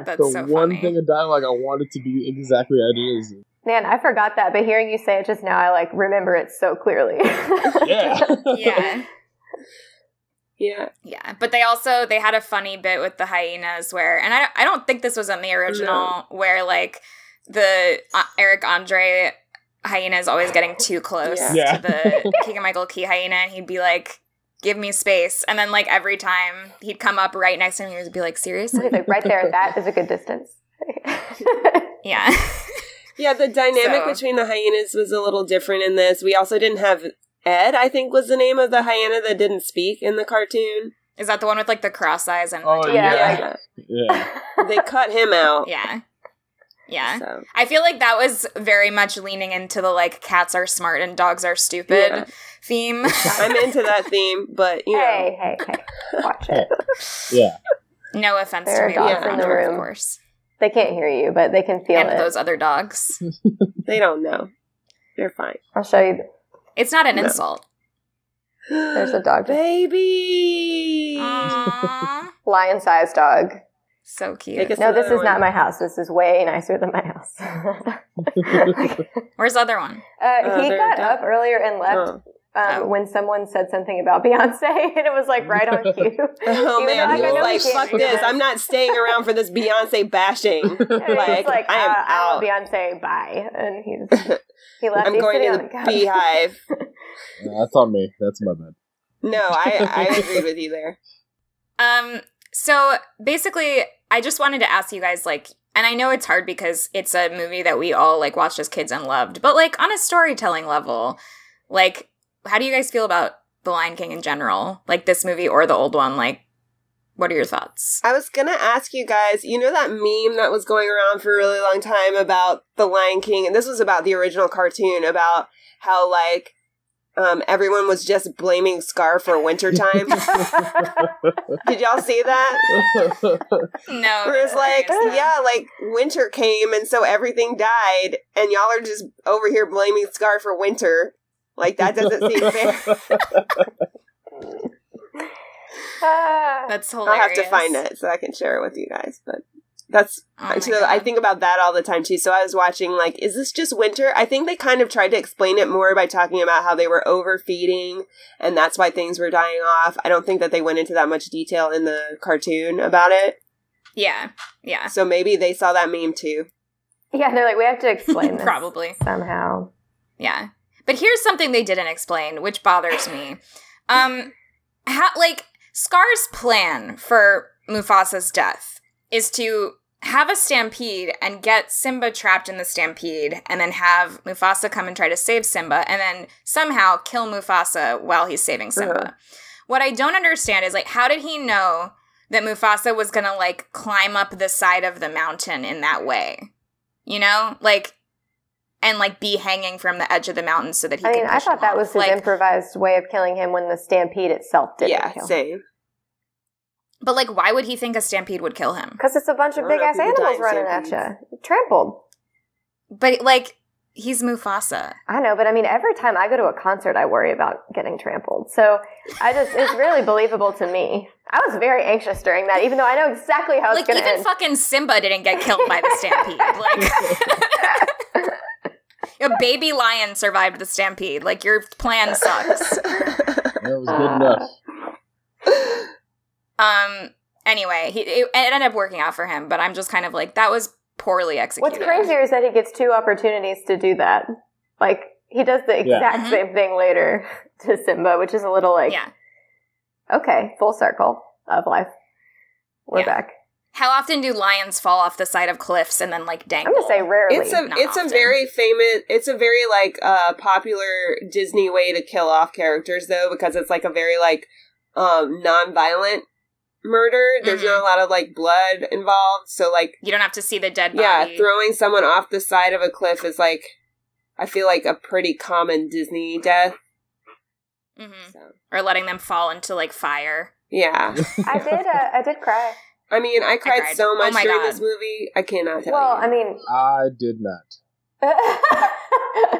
that's the so one funny. Thing of dialogue I wanted to be exactly as it is. Man, I forgot that, but hearing you say it just now, I like remember it so clearly. yeah, yeah, yeah, yeah. But they also they had a funny bit with the hyenas where, and I I don't think this was in the original no. where like. The uh, Eric Andre hyena is always getting too close yeah. Yeah. to the Keegan Michael Key hyena, and he'd be like, give me space. And then, like, every time he'd come up right next to him, he would be like, seriously? Like, right there, that is a good distance. yeah. Yeah, the dynamic so. Between the hyenas was a little different in this. We also didn't have Ed, I think was the name of the hyena that didn't speak in the cartoon. Is that the one with, like, the cross eyes? And oh, yeah. Yeah. yeah. They cut him out. Yeah. Yeah. So. I feel like that was very much leaning into the, like, cats are smart and dogs are stupid yeah. theme. I'm into that theme, but, you hey, know. Hey, hey, hey. Watch it. Yeah. No offense there to me. There are dogs yeah. in the room. Of course. They can't hear you, but they can feel and it. And those other dogs. They don't know. They're fine. I'll show you. Th- it's not an no. insult. There's a dog. Baby! Aww. lion-sized dog. So cute. No, this is not my house. This is way nicer than my house. Where's the other one? Uh, uh, he got up earlier and left. Oh. Um, oh. When someone said something about Beyonce, and it was like right on cue. Oh Even man, he was like, "Fuck this! I'm not staying around for this Beyonce bashing." like, like, I am uh, out. Beyonce, bye. And he's he left. I'm going to the beehive. No, that's on me. That's my bad. No, I I agree with you there. Um. So basically, I just wanted to ask you guys, like, and I know it's hard because it's a movie that we all like watched as kids and loved, but like on a storytelling level, like. How do you guys feel about The Lion King in general? Like this movie or the old one? Like, what are your thoughts? I was going to ask you guys, you know that meme that was going around for a really long time about The Lion King? And this was about the original cartoon, about how, like, um, everyone was just blaming Scar for wintertime. Did y'all see that? No. It was like, yeah, like, winter came, and so everything died, and y'all are just over here blaming Scar for winter. Like, that doesn't seem fair. That's hilarious. I'll have to find it so I can share it with you guys. But that's, oh so I think about that all the time, too. So I was watching, like, is this just winter? I think they kind of tried to explain it more by talking about how they were overfeeding, and that's why things were dying off. I don't think that they went into that much detail in the cartoon about it. Yeah, yeah. So maybe they saw that meme, too. Yeah, they're like, we have to explain this. Probably. Somehow. Yeah. But here's something they didn't explain, which bothers me. Um, how, like, Scar's plan for Mufasa's death is to have a stampede and get Simba trapped in the stampede and then have Mufasa come and try to save Simba and then somehow kill Mufasa while he's saving Simba. Uh-huh. What I don't understand is, like, how did he know that Mufasa was going to, like, climb up the side of the mountain in that way? You know? Like... And, like, be hanging from the edge of the mountain so that he I mean, can I thought that was his like, improvised way of killing him when the stampede itself didn't yeah, kill him. Yeah, same. But, like, why would he think a stampede would kill him? Because it's a bunch of big-ass animals running stampedes. At you. Trampled. But, like, he's Mufasa. I know, but, I mean, every time I go to a concert, I worry about getting trampled. So, I just, it's really believable to me. I was very anxious during that, even though I know exactly how like, it's going to end. Like, even fucking Simba didn't get killed by the stampede. Like... A baby lion survived the stampede. Like, your plan sucks. That was good enough. Um, anyway, he, it ended up working out for him, but I'm just kind of like, that was poorly executed. What's crazier is that he gets two opportunities to do that. Like, he does the exact yeah. same thing later to Simba, which is a little like, yeah. okay, full circle of life. We're yeah. back. How often do lions fall off the side of cliffs and then like dangle? I'm gonna say rarely. It's a it's often. a very famous. It's a very like uh, popular Disney way to kill off characters though, because it's like a very like um, non-violent murder. There's mm-hmm. not a lot of like blood involved, so like you don't have to see the dead body. Yeah, throwing someone off the side of a cliff is like I feel like a pretty common Disney death. Mm-hmm. So. Or letting them fall into like fire. Yeah, I did. Uh, I did cry. I mean, I cried, I cried. so much oh during God. this movie. I cannot tell well, you. Well, I mean... I did not.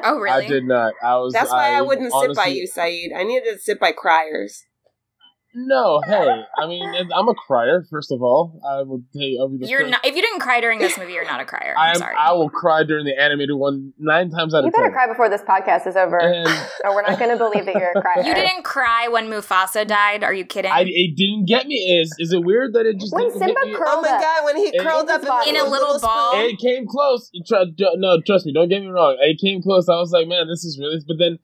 Oh, really? I did not. I was. That's why I, I wouldn't honestly... sit by you, Said. I needed to sit by criers. No, hey. I mean, I'm a crier, first of all. I will take over the... You're not, if you didn't cry during this movie, you're not a crier. I'm, I'm sorry. I will cry during the animated one nine times out you of ten. You better cry before this podcast is over, and... or we're not going to believe that you're a crier. You didn't cry when Mufasa died? Are you kidding? I, it didn't get me. Is is it weird that it just when didn't Simba get me? Curled oh my God, when he curled up in, in a little ball. Spoon. It came close. No, trust me, don't get me wrong. It came close. I was like, man, this is really... But then...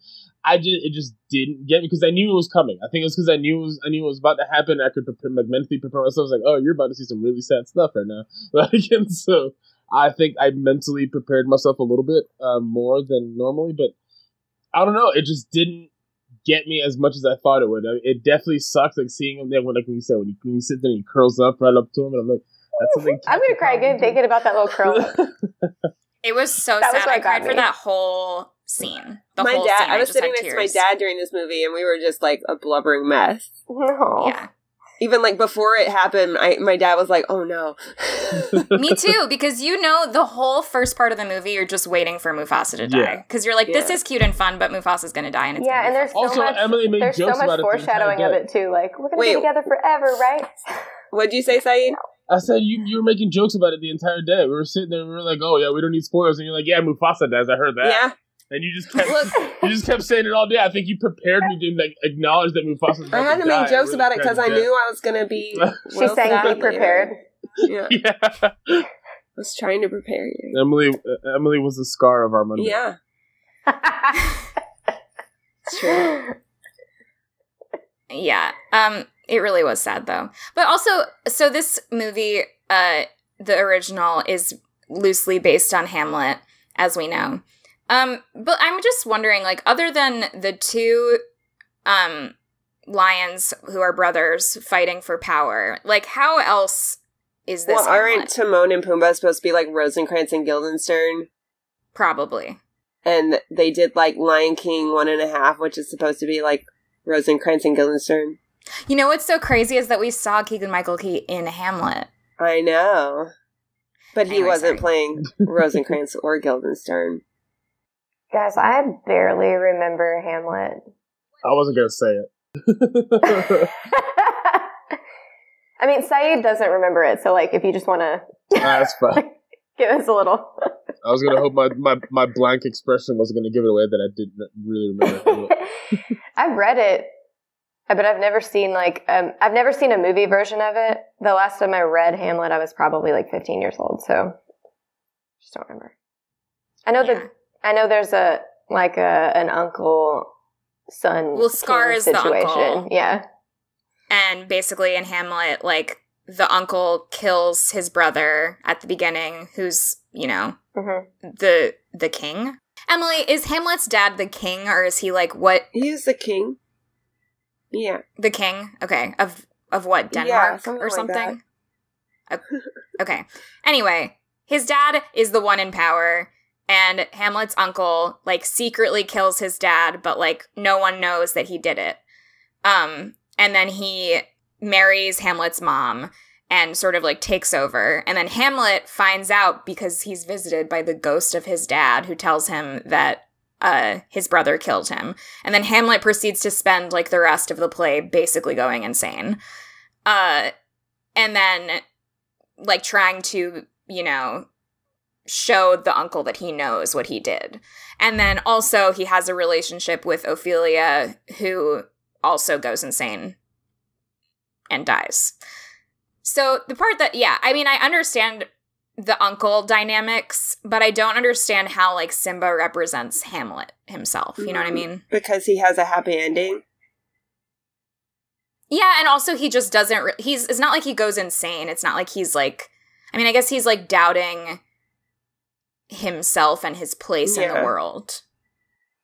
I just it just didn't get me because I knew it was coming. I think it was because I knew it was, I knew it was about to happen. I could prepare, like mentally prepare myself. I was like, "Oh, you're about to see some really sad stuff right now." Like, and so I think I mentally prepared myself a little bit uh, more than normally, but I don't know. It just didn't get me as much as I thought it would. I mean, it definitely sucks, like seeing him there when, like when you said, when you, when you sit there and he curls up right up to him, and I'm like, "That's something." I'm gonna cry again thinking about that little curl up. It was so that sad. Was I cried me. for that whole. Scene. The my whole dad. Scene, I was I sitting next tears. to my dad during this movie, and we were just like a blubbering mess. No. Yeah. Even like before it happened, I my dad was like, "Oh no." Me too, because you know the whole first part of the movie, you're just waiting for Mufasa to die because yeah. you're like, "This yeah. is cute and fun, but Mufasa's going to die." And it's yeah, and there's so also, much. Emily made there's jokes so much about foreshadowing it, of it too. Like we're going to be together forever, right? What'd you say, Said? I said you you were making jokes about it the entire day. We were sitting there and we were like, oh yeah, we don't need spoilers, and you're like, yeah, Mufasa dies, I heard that. Yeah. And you just kept you just kept saying it all day. I think you prepared me to like acknowledge that Mufasa died. I had to make jokes really about it because I knew I was gonna be She's saying be prepared. Yeah. yeah. I was trying to prepare you. Emily uh, Emily was the scar of our Monday. Yeah. It's true. Yeah. Um, it really was sad, though. But also, so this movie, uh, the original, is loosely based on Hamlet, as we know. Um, but I'm just wondering, like, other than the two um, lions who are brothers fighting for power, like, how else is this Well, Hamlet? Aren't Timon and Pumbaa supposed to be, like, Rosencrantz and Guildenstern? Probably. And they did, like, Lion King one and a half, which is supposed to be, like, Rosencrantz and Guildenstern. You know what's so crazy is that we saw Keegan Michael Key in Hamlet. I know. But anyway, he wasn't sorry. playing Rosencrantz or Guildenstern. Guys, I barely remember Hamlet. I wasn't going to say it. I mean, Said doesn't remember it, so, like, if you just want to... That's fine. Give us a little... I was going to hope my, my, my blank expression wasn't going to give it away that I didn't really remember it. I've read it, but I've never seen, like, um, I've never seen a movie version of it. The last time I read Hamlet, I was probably, like, fifteen years old, so just don't remember. I know yeah. that I know there's a, like, a an uncle-son Well, Scar is situation. the uncle. Yeah. And basically in Hamlet, like, the uncle kills his brother at the beginning, who's, you know... Mm-hmm. The the king. Emily, is Hamlet's dad the king, or is he like what? He is the king. Yeah, the king. Okay, of of what Denmark yeah, something or something. Like okay. Anyway, his dad is the one in power, and Hamlet's uncle like secretly kills his dad, but like no one knows that he did it. Um, and then he marries Hamlet's mom. And sort of, like, takes over. And then Hamlet finds out because he's visited by the ghost of his dad who tells him that uh, his brother killed him. And then Hamlet proceeds to spend, like, the rest of the play basically going insane. Uh, and then, like, trying to, you know, show the uncle that he knows what he did. And then also he has a relationship with Ophelia who also goes insane and dies. So the part that, yeah, I mean, I understand the uncle dynamics, but I don't understand how, like, Simba represents Hamlet himself. You know what I mean? Because he has a happy ending. Yeah, and also he just doesn't, re- he's, it's not like he goes insane. It's not like he's, like, I mean, I guess he's, like, doubting himself and his place yeah. in the world.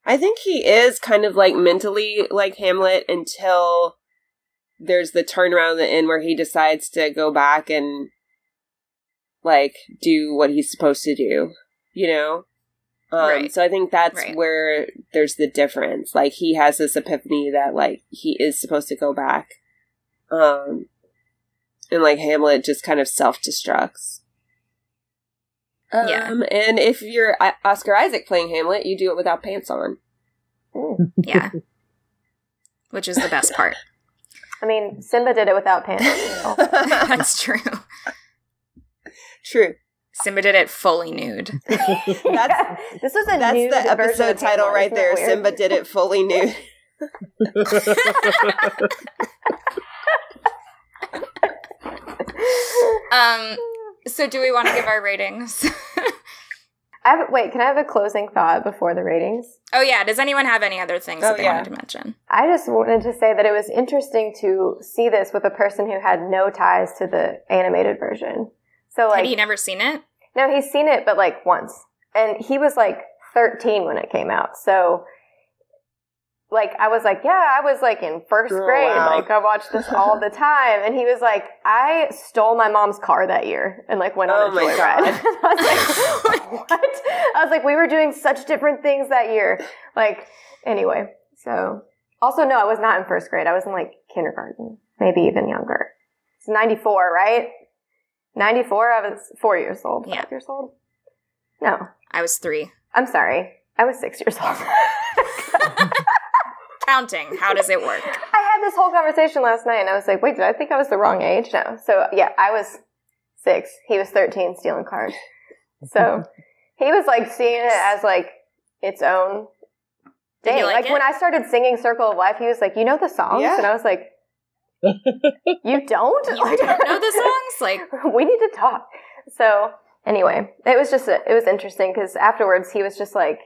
I think he is kind of, like, mentally like Hamlet until... There's the turnaround at the end where he decides to go back and, like, do what he's supposed to do, you know? Um, right. So I think that's right. where there's the difference. Like, he has this epiphany that, like, he is supposed to go back. Um, and, like, Hamlet just kind of self-destructs. Um, yeah. And if you're Oscar Isaac playing Hamlet, you do it without pants on. Ooh. Yeah. Which is the best part. I mean, Simba did it without pants. So. That's true. True. Simba did it fully nude. that's, this was a that's nude the episode title Hamlet, right there. Weird? Simba did it fully nude. um. So, do we want to give our ratings? I have, wait, can I have a closing thought before the ratings? Oh, yeah. Does anyone have any other things oh, that they yeah. wanted to mention? I just wanted to say that it was interesting to see this with a person who had no ties to the animated version. So, like, had he never seen it? No, he's seen it, but, like, once. And he was, like, thirteen when it came out. So, like, I was like, yeah, I was, like, in first oh, grade. Wow. Like, I watched this all the time. And he was like, I stole my mom's car that year and, like, went on oh a joyride. I was like, what? I was like, we were doing such different things that year. Like, anyway. So, also, no, I was not in first grade. I was in, like, kindergarten, maybe even younger. It's ninety-four, right? ninety-four, I was four years old. Yeah. Five years old? No. I was three. I'm sorry. I was six years old. Counting. How does it work? I had this whole conversation last night, and I was like, wait, did I think I was the wrong age now? So, yeah, I was six. He was thirteen stealing cars. So he was, like, seeing it as, like, its own thing. Did he like like it? When I started singing Circle of Life, he was like, you know the songs? Yeah. And I was like, you don't? You don't know the songs? Like, we need to talk. So, anyway, it was just, a, it was interesting, because afterwards he was just like,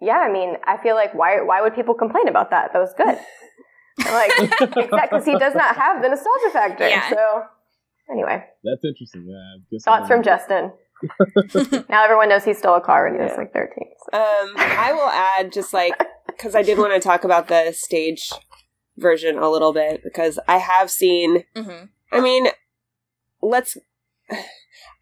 yeah, I mean, I feel like why why would people complain about that? That was good. I'm like, exactly, because he does not have the nostalgia factor. Yeah. So, anyway. That's interesting. Yeah, thoughts from Justin. Now everyone knows he stole a car when he was, yeah. like, thirteen. So. Um, I will add just, like, because I did want to talk about the stage version a little bit, because I have seen, mm-hmm. I mean, let's...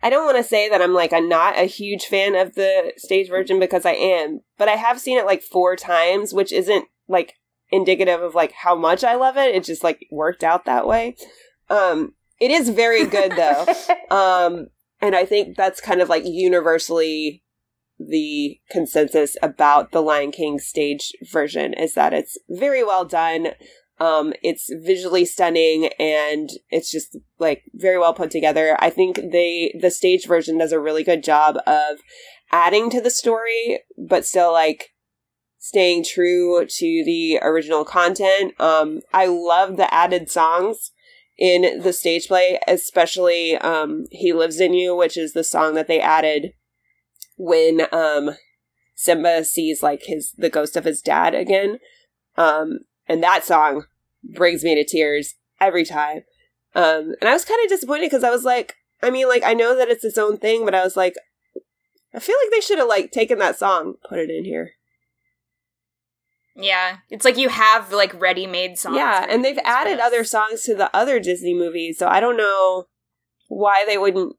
I don't want to say that I'm, like, I'm not a huge fan of the stage version, because I am, but I have seen it, like, four times, which isn't, like, indicative of, like, how much I love it. It just, like, worked out that way. Um, it is very good, though. um, and I think that's kind of, like, universally the consensus about the Lion King stage version, is that it's very well done. Um, it's visually stunning, and it's just, like, very well put together. I think they, the stage version does a really good job of adding to the story, but still, like, staying true to the original content. Um, I love the added songs in the stage play, especially, um, He Lives in You, which is the song that they added when, um, Simba sees, like, his, the ghost of his dad again. Um, And that song brings me to tears every time. Um, and I was kind of disappointed, because I was like, I mean, like, I know that it's its own thing, but I was like, I feel like they should have, like, taken that song, put it in here. Yeah. It's like you have, like, ready-made songs. Yeah, and they've added other songs to the other Disney movies, so I don't know why they wouldn't.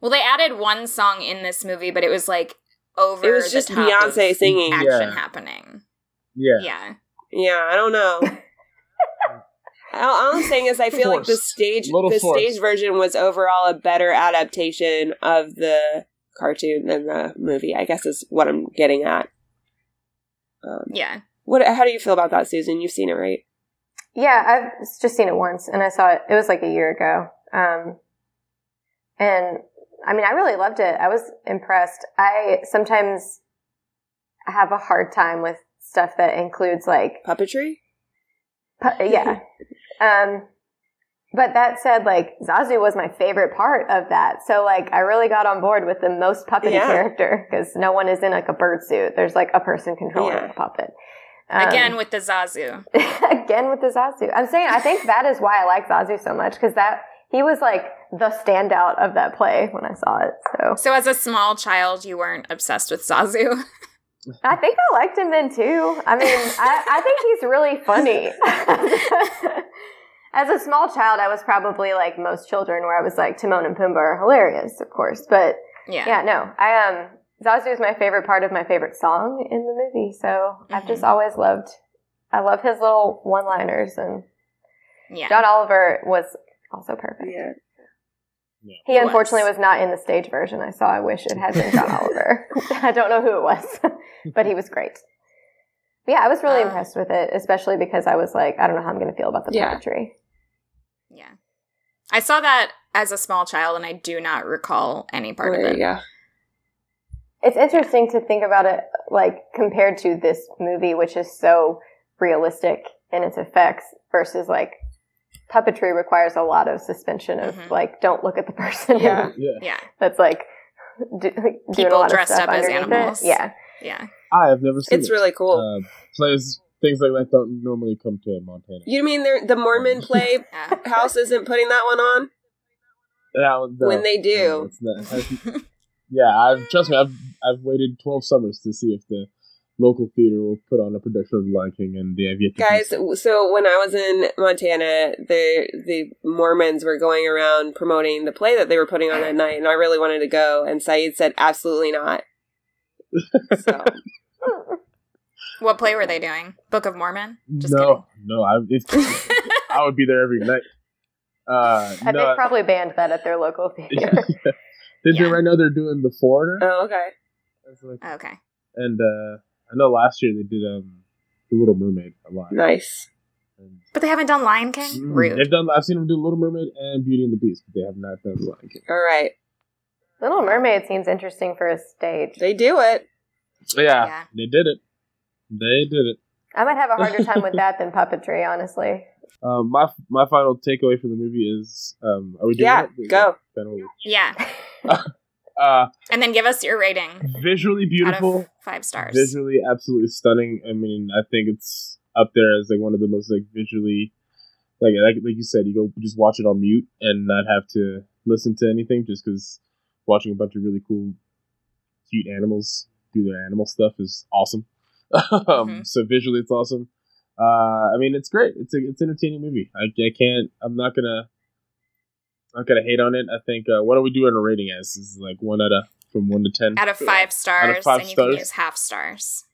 Well, they added one song in this movie, but it was, like, over the top. It was just Beyonce singing. Action yeah. happening. Yeah. Yeah. Yeah, I don't know. All I'm saying is I feel force. like the stage the force. stage version was overall a better adaptation of the cartoon than the movie, I guess, is what I'm getting at. Um, yeah. What? How do you feel about that, Susan? You've seen it, right? Yeah, I've just seen it once, and I saw it. It was like a year ago. Um, and, I mean, I really loved it. I was impressed. I sometimes have a hard time with stuff that includes, like, puppetry? Pu- yeah. um, but that said, like, Zazu was my favorite part of that. So, like, I really got on board with the most puppety yeah. character, because no one is in, like, a bird suit. There's, like, a person controlling yeah. a puppet. Um, again with the Zazu. again with the Zazu. I'm saying, I think that is why I like Zazu so much, because that he was, like, the standout of that play when I saw it. So, so as a small child, you weren't obsessed with Zazu? I think I liked him then, too. I mean, I, I think he's really funny. As a small child, I was probably like most children, where I was like, Timon and Pumbaa are hilarious, of course. But, yeah, yeah no. I um, Zazu is my favorite part of my favorite song in the movie. So mm-hmm. I've just always loved – I love his little one-liners. And yeah. John Oliver was also perfect. Yeah. Yeah. He unfortunately was. was not in the stage version I saw. I wish it had been John Oliver. I don't know who it was, but he was great. But yeah, I was really uh, impressed with it, especially because I was like, I don't know how I'm going to feel about the yeah. poetry. Yeah. I saw that as a small child, and I do not recall any part there of it. Yeah. It's interesting to think about it, like, compared to this movie, which is so realistic in its effects, versus, like, puppetry requires a lot of suspension of, mm-hmm. like, don't look at the person. Yeah. yeah. yeah. That's, like, do, like doing a lot of stuff underneath it. People dressed up as animals. Yeah. Yeah. I have never seen it. It's really cool. Uh, plays, things like that don't normally come to Montana. You mean the Mormon play house isn't putting that one on? That one, no, when they do. No, it's not. I, yeah, I've, trust me, I've, I've waited twelve summers to see if the local theater will put on a production of The Lion King, and they have yet to guys piece. So when I was in Montana, the the Mormons were going around promoting the play that they were putting on that night, and I really wanted to go, and Said said absolutely not. So what play were they doing? Book of Mormon? Just no kidding. no I, I would be there every night. uh no, they've probably banned that at their local theater. yeah, yeah. They're yeah. doing, right now they're doing The Foreigner. Oh, okay. Like, okay. And uh I know last year they did um, The Little Mermaid a lot. Nice. But they haven't done Lion King? Mm, Rude. They've done, I've seen them do Little Mermaid and Beauty and the Beast, but they have not done Lion King. All right. Little Mermaid seems interesting for a stage. They do it. Yeah, yeah. They did it. They did it. I might have a harder time with that than puppetry, honestly. Um, my my final takeaway from the movie is, um, are we doing yeah, it? Yeah, go. Finally. Yeah. uh, and then give us your rating. Visually beautiful. Out of five stars. Visually absolutely stunning. I mean, I think it's up there as like one of the most like visually, like like, like you said, you go just watch it on mute and not have to listen to anything, just because watching a bunch of really cool, cute animals do their animal stuff is awesome. Mm-hmm. um, so visually, it's awesome. Uh, I mean, it's great. It's a, it's an entertaining movie. I, I can't. I'm not gonna. I'm not gonna hate on it. I think. Uh, what are we doing a rating as? This is like one out of from one to ten. Out of five stars. Out of five and stars. You can use half stars.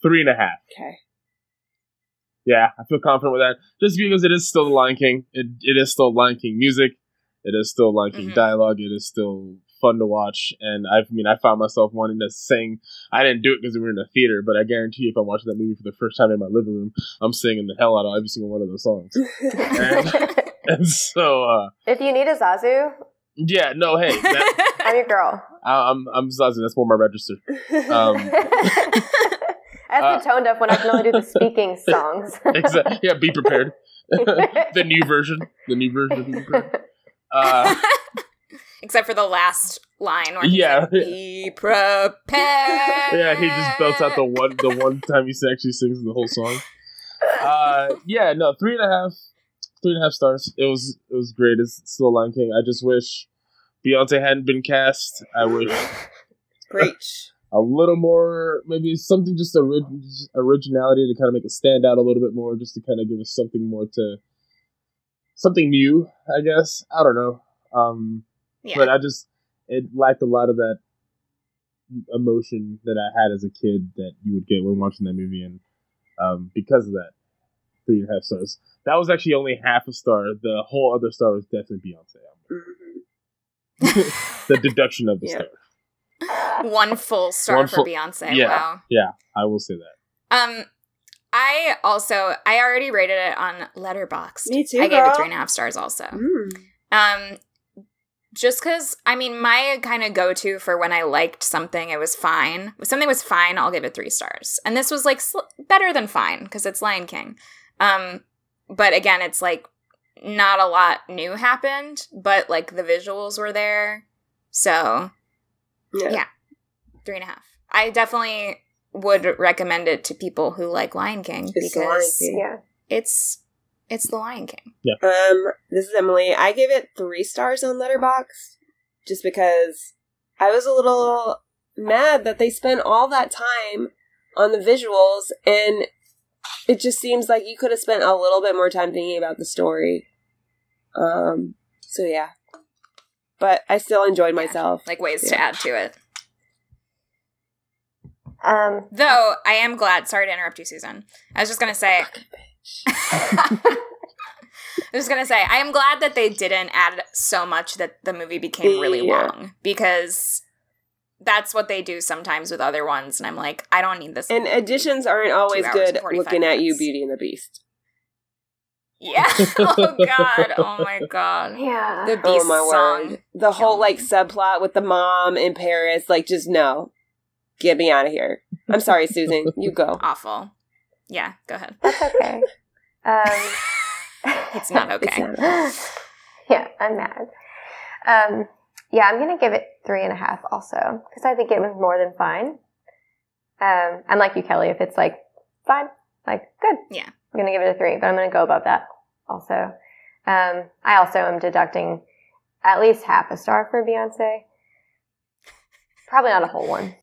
Three and a half. Okay. Yeah, I feel confident with that. Just because it is still The Lion King. It it is still Lion King music. It is still Lion King mm-hmm. dialogue. It is still fun to watch, and I mean, I found myself wanting to sing. I didn't do it because we were in a theater, but I guarantee you, if I watched that movie for the first time in my living room, I'm singing the hell out of every single one of those songs. and, and so, uh, if you need a Zazu, yeah, no, hey, that, I'm your girl. I, I'm I'm Zazu. That's more my register. Um, I have to uh, toned up when I can only do the speaking songs. Exactly. Yeah, be prepared. the new version. The new version. Of Be Prepared. Uh, Except for the last line where he yeah. said, "Be prepared." Yeah, he just belts out the one the one time he actually sings the whole song. Uh, yeah, no, three and a half, three and a half stars. It was it was great. It's still Lion King. I just wish Beyonce hadn't been cast. I wish great a little more, maybe something just orig- originality to kind of make it stand out a little bit more, just to kind of give us something more to something new. I guess I don't know. Um, Yeah. But I just, it lacked a lot of that emotion that I had as a kid that you would get when watching that movie. And um, because of that, three and a half stars. That was actually only half a star. The whole other star was definitely Beyonce. The deduction of the yeah. star. One full star One full, for Beyonce. Yeah, wow. Yeah, I will say that. Um, I also, I already rated it on Letterboxd. Me too, I girl. gave it three and a half stars also. Mm. Um. Just because, I mean, my kind of go-to for when I liked something, it was fine. If something was fine, I'll give it three stars. And this was, like, sl- better than fine because it's Lion King. Um, but, again, it's, like, not a lot new happened, but, like, the visuals were there. So, yeah. yeah. Three and a half. I definitely would recommend it to people who like Lion King it's because Lion King. Yeah. it's... It's The Lion King. Yeah. Um, this is Emily. I give it three stars on Letterboxd just because I was a little mad that they spent all that time on the visuals, and it just seems like you could have spent a little bit more time thinking about the story. Um. So, yeah. But I still enjoyed myself. Like ways yeah. to add to it. Um. Though, I am glad. Sorry to interrupt you, Susan. I was just going to say... I was gonna say I am glad that they didn't add so much that the movie became really yeah. long, because that's what they do sometimes with other ones, and I'm like, I don't need this. And additions aren't always good looking minutes. At you, Beauty and the Beast. Yeah. Oh god. Oh my god. Yeah. The Beast oh, my song. Word. The whole like subplot with the mom in Paris, like just no. Get me out of here. I'm sorry, Susan. You go. Awful. Yeah, go ahead. That's okay. Um, it's not okay. It's not, yeah, I'm mad. Um, yeah, I'm going to give it three and a half also, because I think it was more than fine. Um, I'm like you, Kelly. If it's like, fine, like, good. Yeah. I'm going to give it a three, but I'm going to go above that also. Um, I also am deducting at least half a star for Beyonce. Probably not a whole one.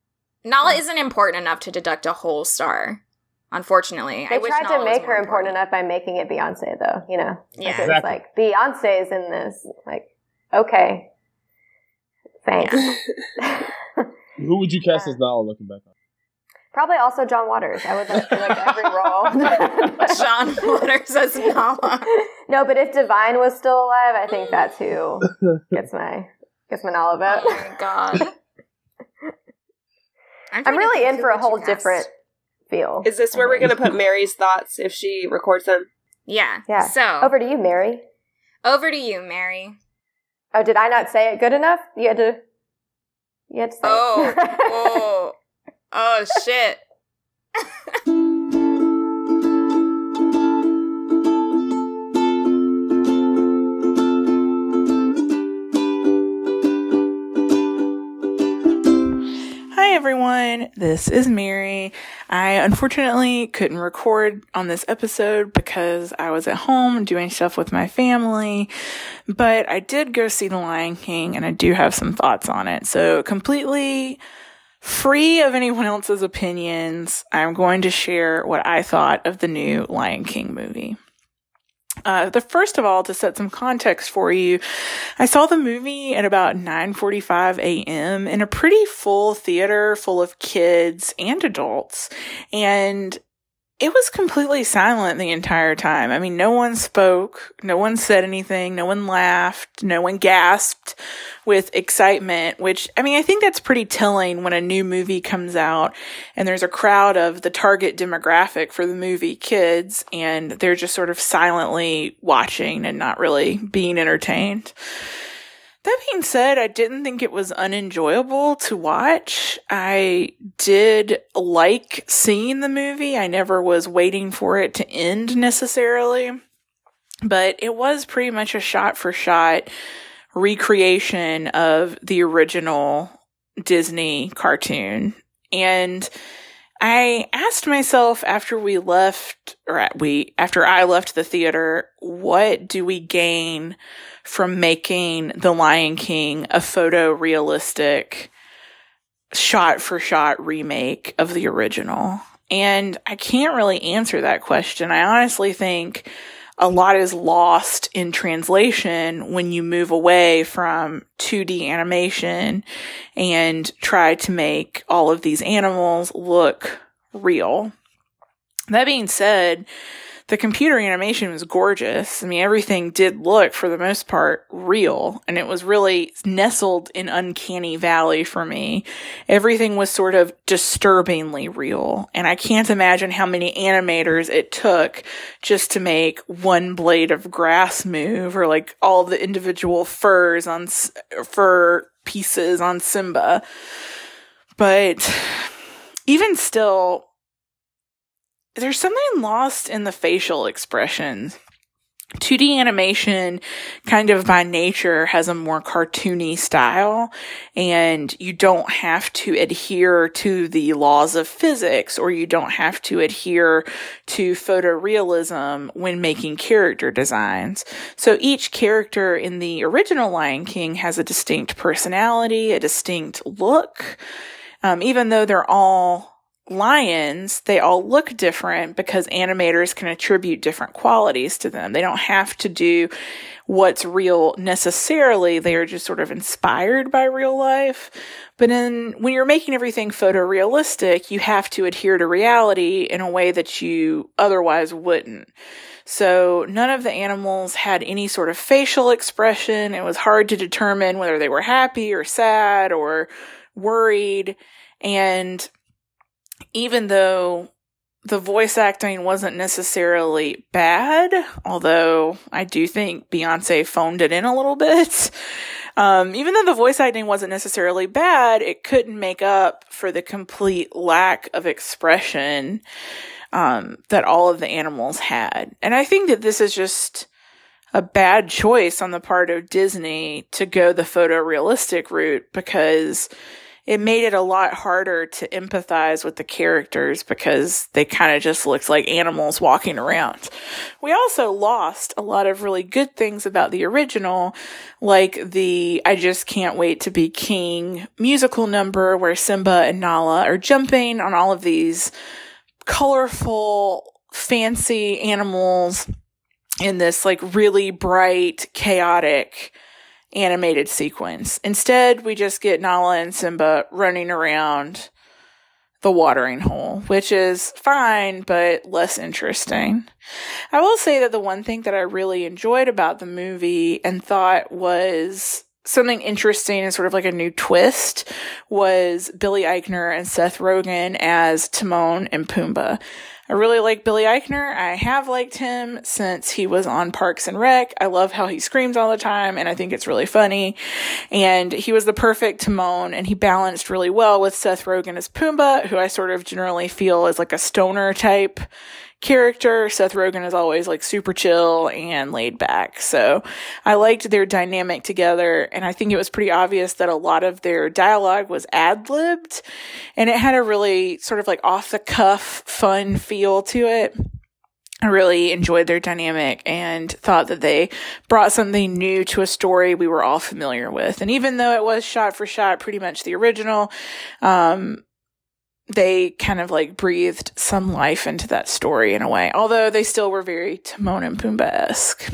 Nala yeah. isn't important enough to deduct a whole star. Unfortunately, they I wish tried to make her important. important enough by making it Beyonce, though. You know, yeah, like, exactly. Like Beyonce's in this. Like, okay, thanks. Yeah. Who would you cast yeah. as Nala looking back on? Probably also John Waters. I would like, like every role. John Waters as Nala. No, but if Divine was still alive, I think that's who gets my gets my Nala vote. Oh my god! I'm, I'm really in for a whole different feel. Is this where we're going to put Mary's thoughts if she records them? Yeah. Yeah. So over to you, Mary. Over to you, Mary. Oh, did I not say it good enough? You had to. You had to say oh, it. oh, oh, shit. Hi everyone, this is Mary. I unfortunately couldn't record on this episode because I was at home doing stuff with my family, but I did go see The Lion King and I do have some thoughts on it. So completely free of anyone else's opinions, I'm going to share what I thought of the new Lion King movie. Uh, the first of all, to set some context for you, I saw the movie at about nine forty-five a.m. in a pretty full theater full of kids and adults, and it was completely silent the entire time. I mean, no one spoke, no one said anything, no one laughed, no one gasped with excitement, which, I mean, I think that's pretty telling when a new movie comes out and there's a crowd of the target demographic for the movie, kids, and they're just sort of silently watching and not really being entertained. That being said, I didn't think it was unenjoyable to watch. I did like seeing the movie. I never was waiting for it to end necessarily, but it was pretty much a shot-for-shot recreation of the original Disney cartoon. And I asked myself after we left, or we after I left the theater, what do we gain from making The Lion King a photorealistic, shot-for-shot remake of the original? And I can't really answer that question. I honestly think a lot is lost in translation when you move away from two D animation and try to make all of these animals look real. That being said, the computer animation was gorgeous. I mean, everything did look, for the most part, real. And it was really nestled in uncanny valley for me. Everything was sort of disturbingly real. And I can't imagine how many animators it took just to make one blade of grass move, or like all the individual furs on fur pieces on Simba. But even still, there's something lost in the facial expressions. two D animation, kind of by nature, has a more cartoony style, and you don't have to adhere to the laws of physics, or you don't have to adhere to photorealism when making character designs. So each character in the original Lion King has a distinct personality, a distinct look, um, even though they're all lions, they all look different because animators can attribute different qualities to them. They don't have to do what's real necessarily. They are just sort of inspired by real life. But in, when you're making everything photorealistic, you have to adhere to reality in a way that you otherwise wouldn't. So none of the animals had any sort of facial expression. It was hard to determine whether they were happy or sad or worried. And even though the voice acting wasn't necessarily bad, although I do think Beyoncé phoned it in a little bit, um, even though the voice acting wasn't necessarily bad, it couldn't make up for the complete lack of expression um, that all of the animals had. And I think that this is just a bad choice on the part of Disney to go the photorealistic route, because it made it a lot harder to empathize with the characters because they kind of just looked like animals walking around. We also lost a lot of really good things about the original, like the I Just Can't Wait to Be King musical number where Simba and Nala are jumping on all of these colorful, fancy animals in this like really bright, chaotic animated sequence. Instead, we just get Nala and Simba running around the watering hole, which is fine, but less interesting. I will say that the one thing that I really enjoyed about the movie and thought was something interesting and sort of like a new twist was Billy Eichner and Seth Rogen as Timon and Pumbaa. I really like Billy Eichner. I have liked him since he was on Parks and Rec. I love how he screams all the time, and I think it's really funny. And he was the perfect Timon, and he balanced really well with Seth Rogen as Pumbaa, who I sort of generally feel is like a stoner type character. Seth Rogen is always like super chill and laid back. So I liked their dynamic together, and I think it was pretty obvious that a lot of their dialogue was ad-libbed, and it had a really sort of like off-the-cuff fun feel feel to it. I really enjoyed their dynamic and thought that they brought something new to a story we were all familiar with. And even though it was shot for shot, pretty much the original, um, they kind of like breathed some life into that story in a way, although they still were very Timon and Pumbaa-esque.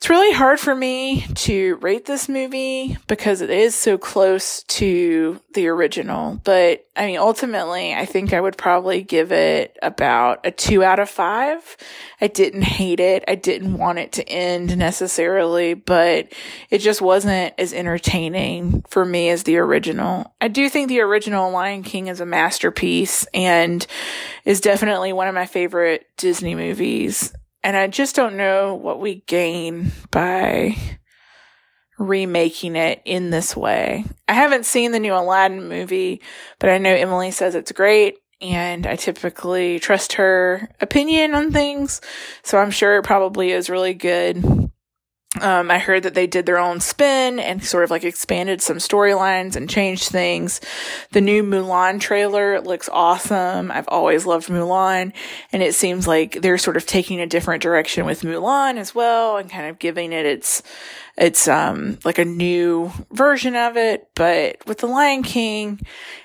It's really hard for me to rate this movie because it is so close to the original. But, I mean, ultimately, I think I would probably give it about a two out of five. I didn't hate it. I didn't want it to end necessarily, but it just wasn't as entertaining for me as the original. I do think the original Lion King is a masterpiece and is definitely one of my favorite Disney movies. And I just don't know what we gain by remaking it in this way. I haven't seen the new Aladdin movie, but I know Emily says it's great, and I typically trust her opinion on things, so I'm sure it probably is really good. Um, I heard that they did their own spin and sort of like expanded some storylines and changed things. The new Mulan trailer looks awesome. I've always loved Mulan, and it seems like they're sort of taking a different direction with Mulan as well and kind of giving it its, its, um, like a new version of it. But with The Lion King,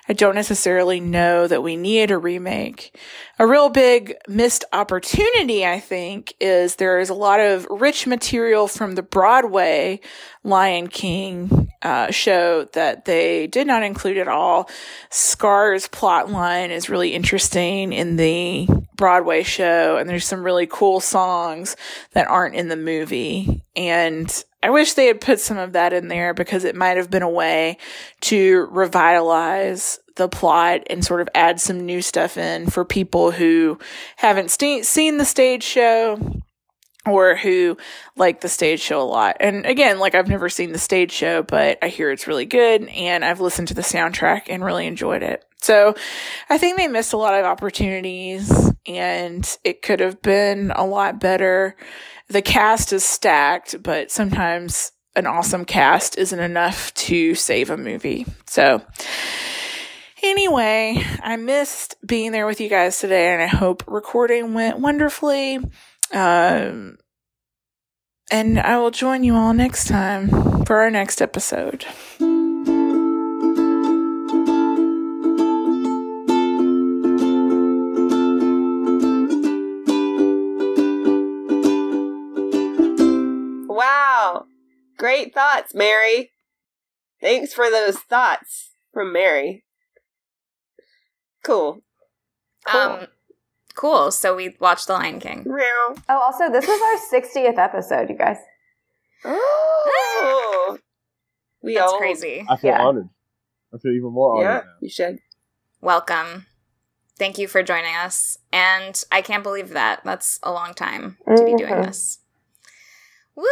I don't necessarily know that we need a remake. A real big missed opportunity, I think, is there is a lot of rich material from the Broadway Lion King uh, show that they did not include at all. Scar's plotline is really interesting in the Broadway show, and there's some really cool songs that aren't in the movie. And I wish they had put some of that in there because it might have been a way to revitalize the plot and sort of add some new stuff in for people who haven't st- seen the stage show or who like the stage show a lot. And again, like I've never seen the stage show, but I hear it's really good, and I've listened to the soundtrack and really enjoyed it. So I think they missed a lot of opportunities, and it could have been a lot better. The cast is stacked, but sometimes an awesome cast isn't enough to save a movie. So anyway, I missed being there with you guys today, and I hope recording went wonderfully. Um, and I will join you all next time for our next episode. Wow. Great thoughts, Mary. Thanks for those thoughts from Mary. Cool. Cool. Um, Cool. So we watched The Lion King. Oh, also, this was our sixtieth episode, you guys. Oh, we that's old. Crazy. I feel yeah. honored. I feel even more honored. Yeah, now. You should. Welcome. Thank you for joining us. And I can't believe that. That's a long time to mm-hmm. be doing this. Woo!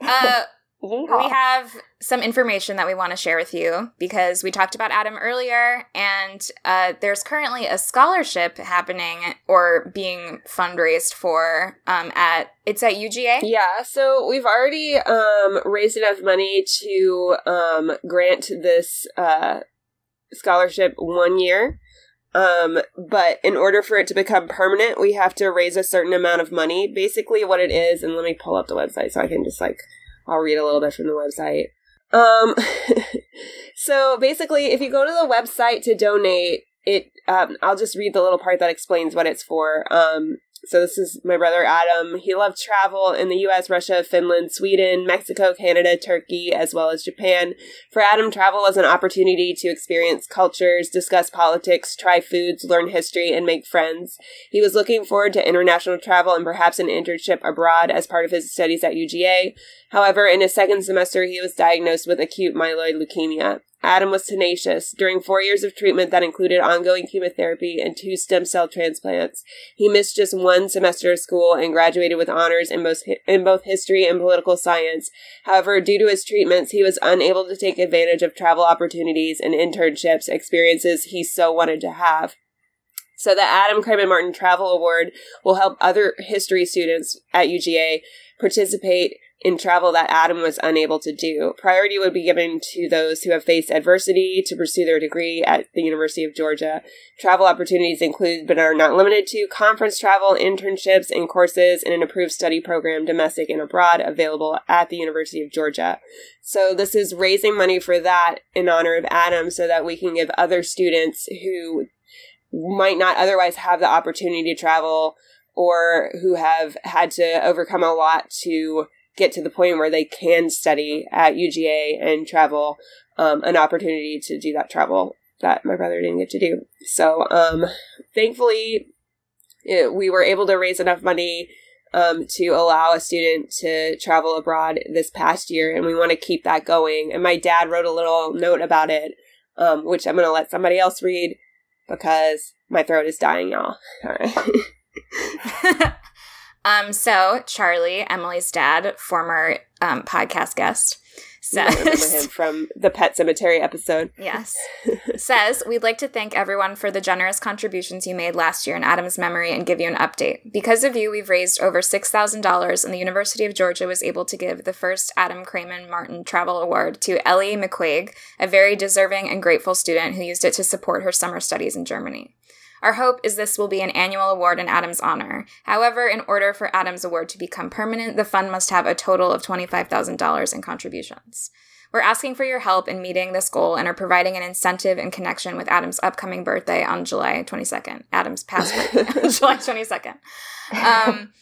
Uh, we have some information that we want to share with you because we talked about Adam earlier, and uh, there's currently a scholarship happening or being fundraised for um, at it's at U G A. Yeah, so we've already um, raised enough money to um, grant this uh, scholarship one year. Um, but in order for it to become permanent, we have to raise a certain amount of money. Basically what it is, and let me pull up the website so I can just like, I'll read a little bit from the website. Um, so basically if you go to the website to donate it, um, I'll just read the little part that explains what it's for. Um, So this is my brother Adam. He loved travel in the U S, Russia, Finland, Sweden, Mexico, Canada, Turkey, as well as Japan. For Adam, travel was an opportunity to experience cultures, discuss politics, try foods, learn history, and make friends. He was looking forward to international travel and perhaps an internship abroad as part of his studies at U G A. However, in his second semester, he was diagnosed with acute myeloid leukemia. Adam was tenacious. During four years of treatment that included ongoing chemotherapy and two stem cell transplants, he missed just one semester of school and graduated with honors in, most, in both history and political science. However, due to his treatments, he was unable to take advantage of travel opportunities and internships, experiences he so wanted to have. So the Adam Craven Martin Travel Award will help other history students at U G A participate in travel that Adam was unable to do. Priority would be given to those who have faced adversity to pursue their degree at the University of Georgia. Travel opportunities include, but are not limited to, conference travel, internships, and courses in an approved study program, domestic and abroad, available at the University of Georgia. So this is raising money for that in honor of Adam so that we can give other students who might not otherwise have the opportunity to travel or who have had to overcome a lot to get to the point where they can study at U G A and travel, um, an opportunity to do that travel that my brother didn't get to do. So um, thankfully, it, we were able to raise enough money um, to allow a student to travel abroad this past year, and we want to keep that going. And my dad wrote a little note about it, um, which I'm going to let somebody else read because my throat is dying, y'all. All right. Um, so Charlie, Emily's dad, former um, podcast guest, says, I remember him from the Pet Cemetery episode. Yes. Says, we'd like to thank everyone for the generous contributions you made last year in Adam's memory and give you an update. Because of you, we've raised over six thousand dollars, and the University of Georgia was able to give the first Adam Craven Martin Travel Award to Ellie McQuaig, a very deserving and grateful student who used it to support her summer studies in Germany. Our hope is this will be an annual award in Adam's honor. However, in order for Adam's award to become permanent, the fund must have a total of twenty-five thousand dollars in contributions. We're asking for your help in meeting this goal and are providing an incentive in connection with Adam's upcoming birthday on July twenty-second. Adam's past birthday on July twenty-second. Um...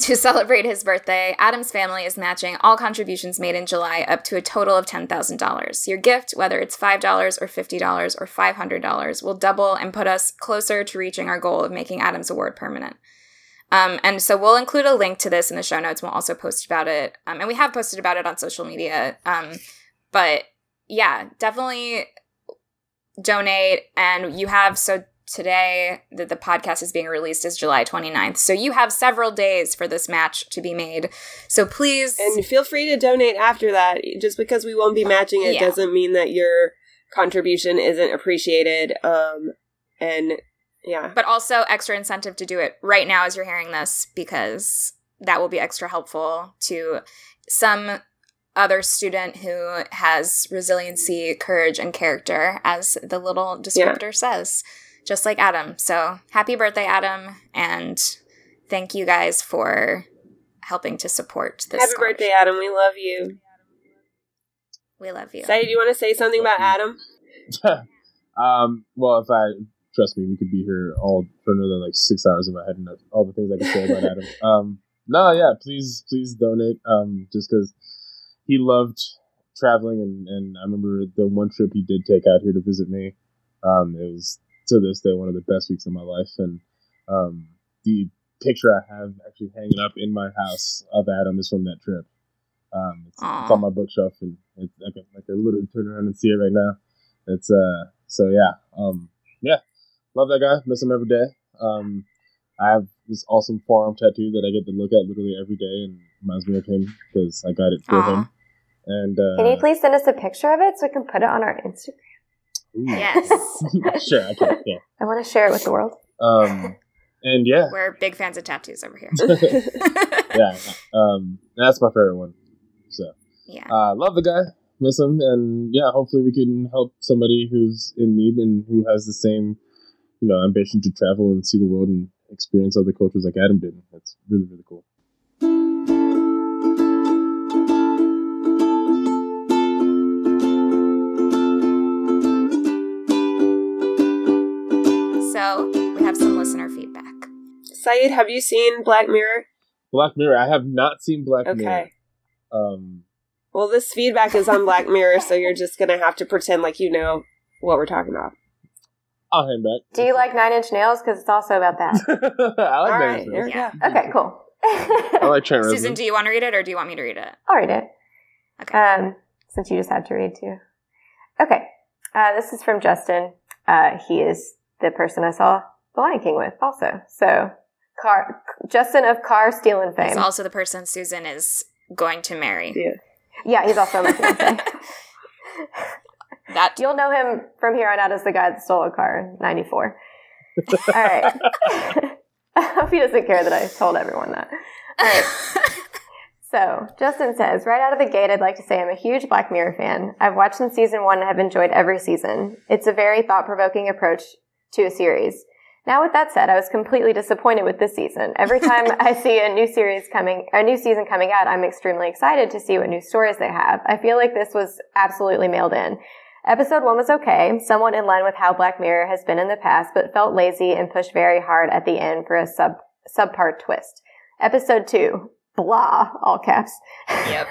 To celebrate his birthday, Adam's family is matching all contributions made in July up to a total of ten thousand dollars. Your gift, whether it's five dollars or fifty dollars or five hundred dollars, will double and put us closer to reaching our goal of making Adam's award permanent. Um, and so we'll include a link to this in the show notes. We'll also post about it. Um, and we have posted about it on social media. Um, but yeah, definitely donate. And you have so... Today, that the podcast is being released is July twenty-ninth. So you have several days for this match to be made. So please... And feel free to donate after that. Just because we won't be matching it yeah. doesn't mean that your contribution isn't appreciated. Um, and yeah. But also extra incentive to do it right now as you're hearing this, because that will be extra helpful to some other student who has resiliency, courage, and character, as the little descriptor yeah. says. Just like Adam. So happy birthday, Adam. And thank you guys for helping to support this. Happy birthday, Adam. We love you. We love you. Said, do you want to say something about Adam? um, well, if I, trust me, we could be here all for another like six hours if I hadn't known all the things I could say about Adam. Um, no, yeah, please, please donate. Um, just because he loved traveling. And, and I remember the one trip he did take out here to visit me. Um, it was, to this day, one of the best weeks of my life, and um, the picture I have actually hanging up in my house of Adam is from that trip. Um, it's, it's on my bookshelf, and it's, I can like literally turn around and see it right now. It's uh, so yeah, um, yeah, love that guy, miss him every day. Um, I have this awesome forearm tattoo that I get to look at literally every day, and reminds me of him because I got it for Aww. him. And uh, can you please send us a picture of it so we can put it on our Instagram? Ooh. Yes. Sure, I can. Yeah. I want to share it with the world. Um, and yeah. We're big fans of tattoos over here. Yeah. Um, that's my favorite one. So, yeah. Uh, love the guy. Miss him. And yeah, hopefully we can help somebody who's in need and who has the same, you know, ambition to travel and see the world and experience other cultures like Adam did. That's really, really cool. Said, have you seen Black Mirror? Black Mirror. I have not seen Black okay. Mirror. Um, well, this feedback is on Black Mirror, so you're just going to have to pretend like you know what we're talking about. I'll hang back. Do you like Nine Inch Nails? Because it's also about that. I like All Nine Inch right, Nails. Yeah. Okay, cool. I like Trent Reznor. Susan, do you want to read it or do you want me to read it? I'll read it. Okay. Um, since you just had to read, too. Okay. Uh, this is from Justin. Uh, he is the person I saw The Lion King with also. So, car Justin of car stealing fame. He's also the person Susan is going to marry. Yeah, yeah he's also my fiance. That you'll know him from here on out as the guy that stole a car in ninety-four. All right. I hope he doesn't care that I told everyone that. All right. So, Justin says, right out of the gate, I'd like to say I'm a huge Black Mirror fan. I've watched since season one and have enjoyed every season. It's a very thought-provoking approach to a series. Now, with that said, I was completely disappointed with this season. Every time I see a new series coming, a new season coming out, I'm extremely excited to see what new stories they have. I feel like this was absolutely mailed in. Episode one was okay, somewhat in line with how Black Mirror has been in the past, but felt lazy and pushed very hard at the end for a sub subpar twist. Episode two, blah, all caps. Yep.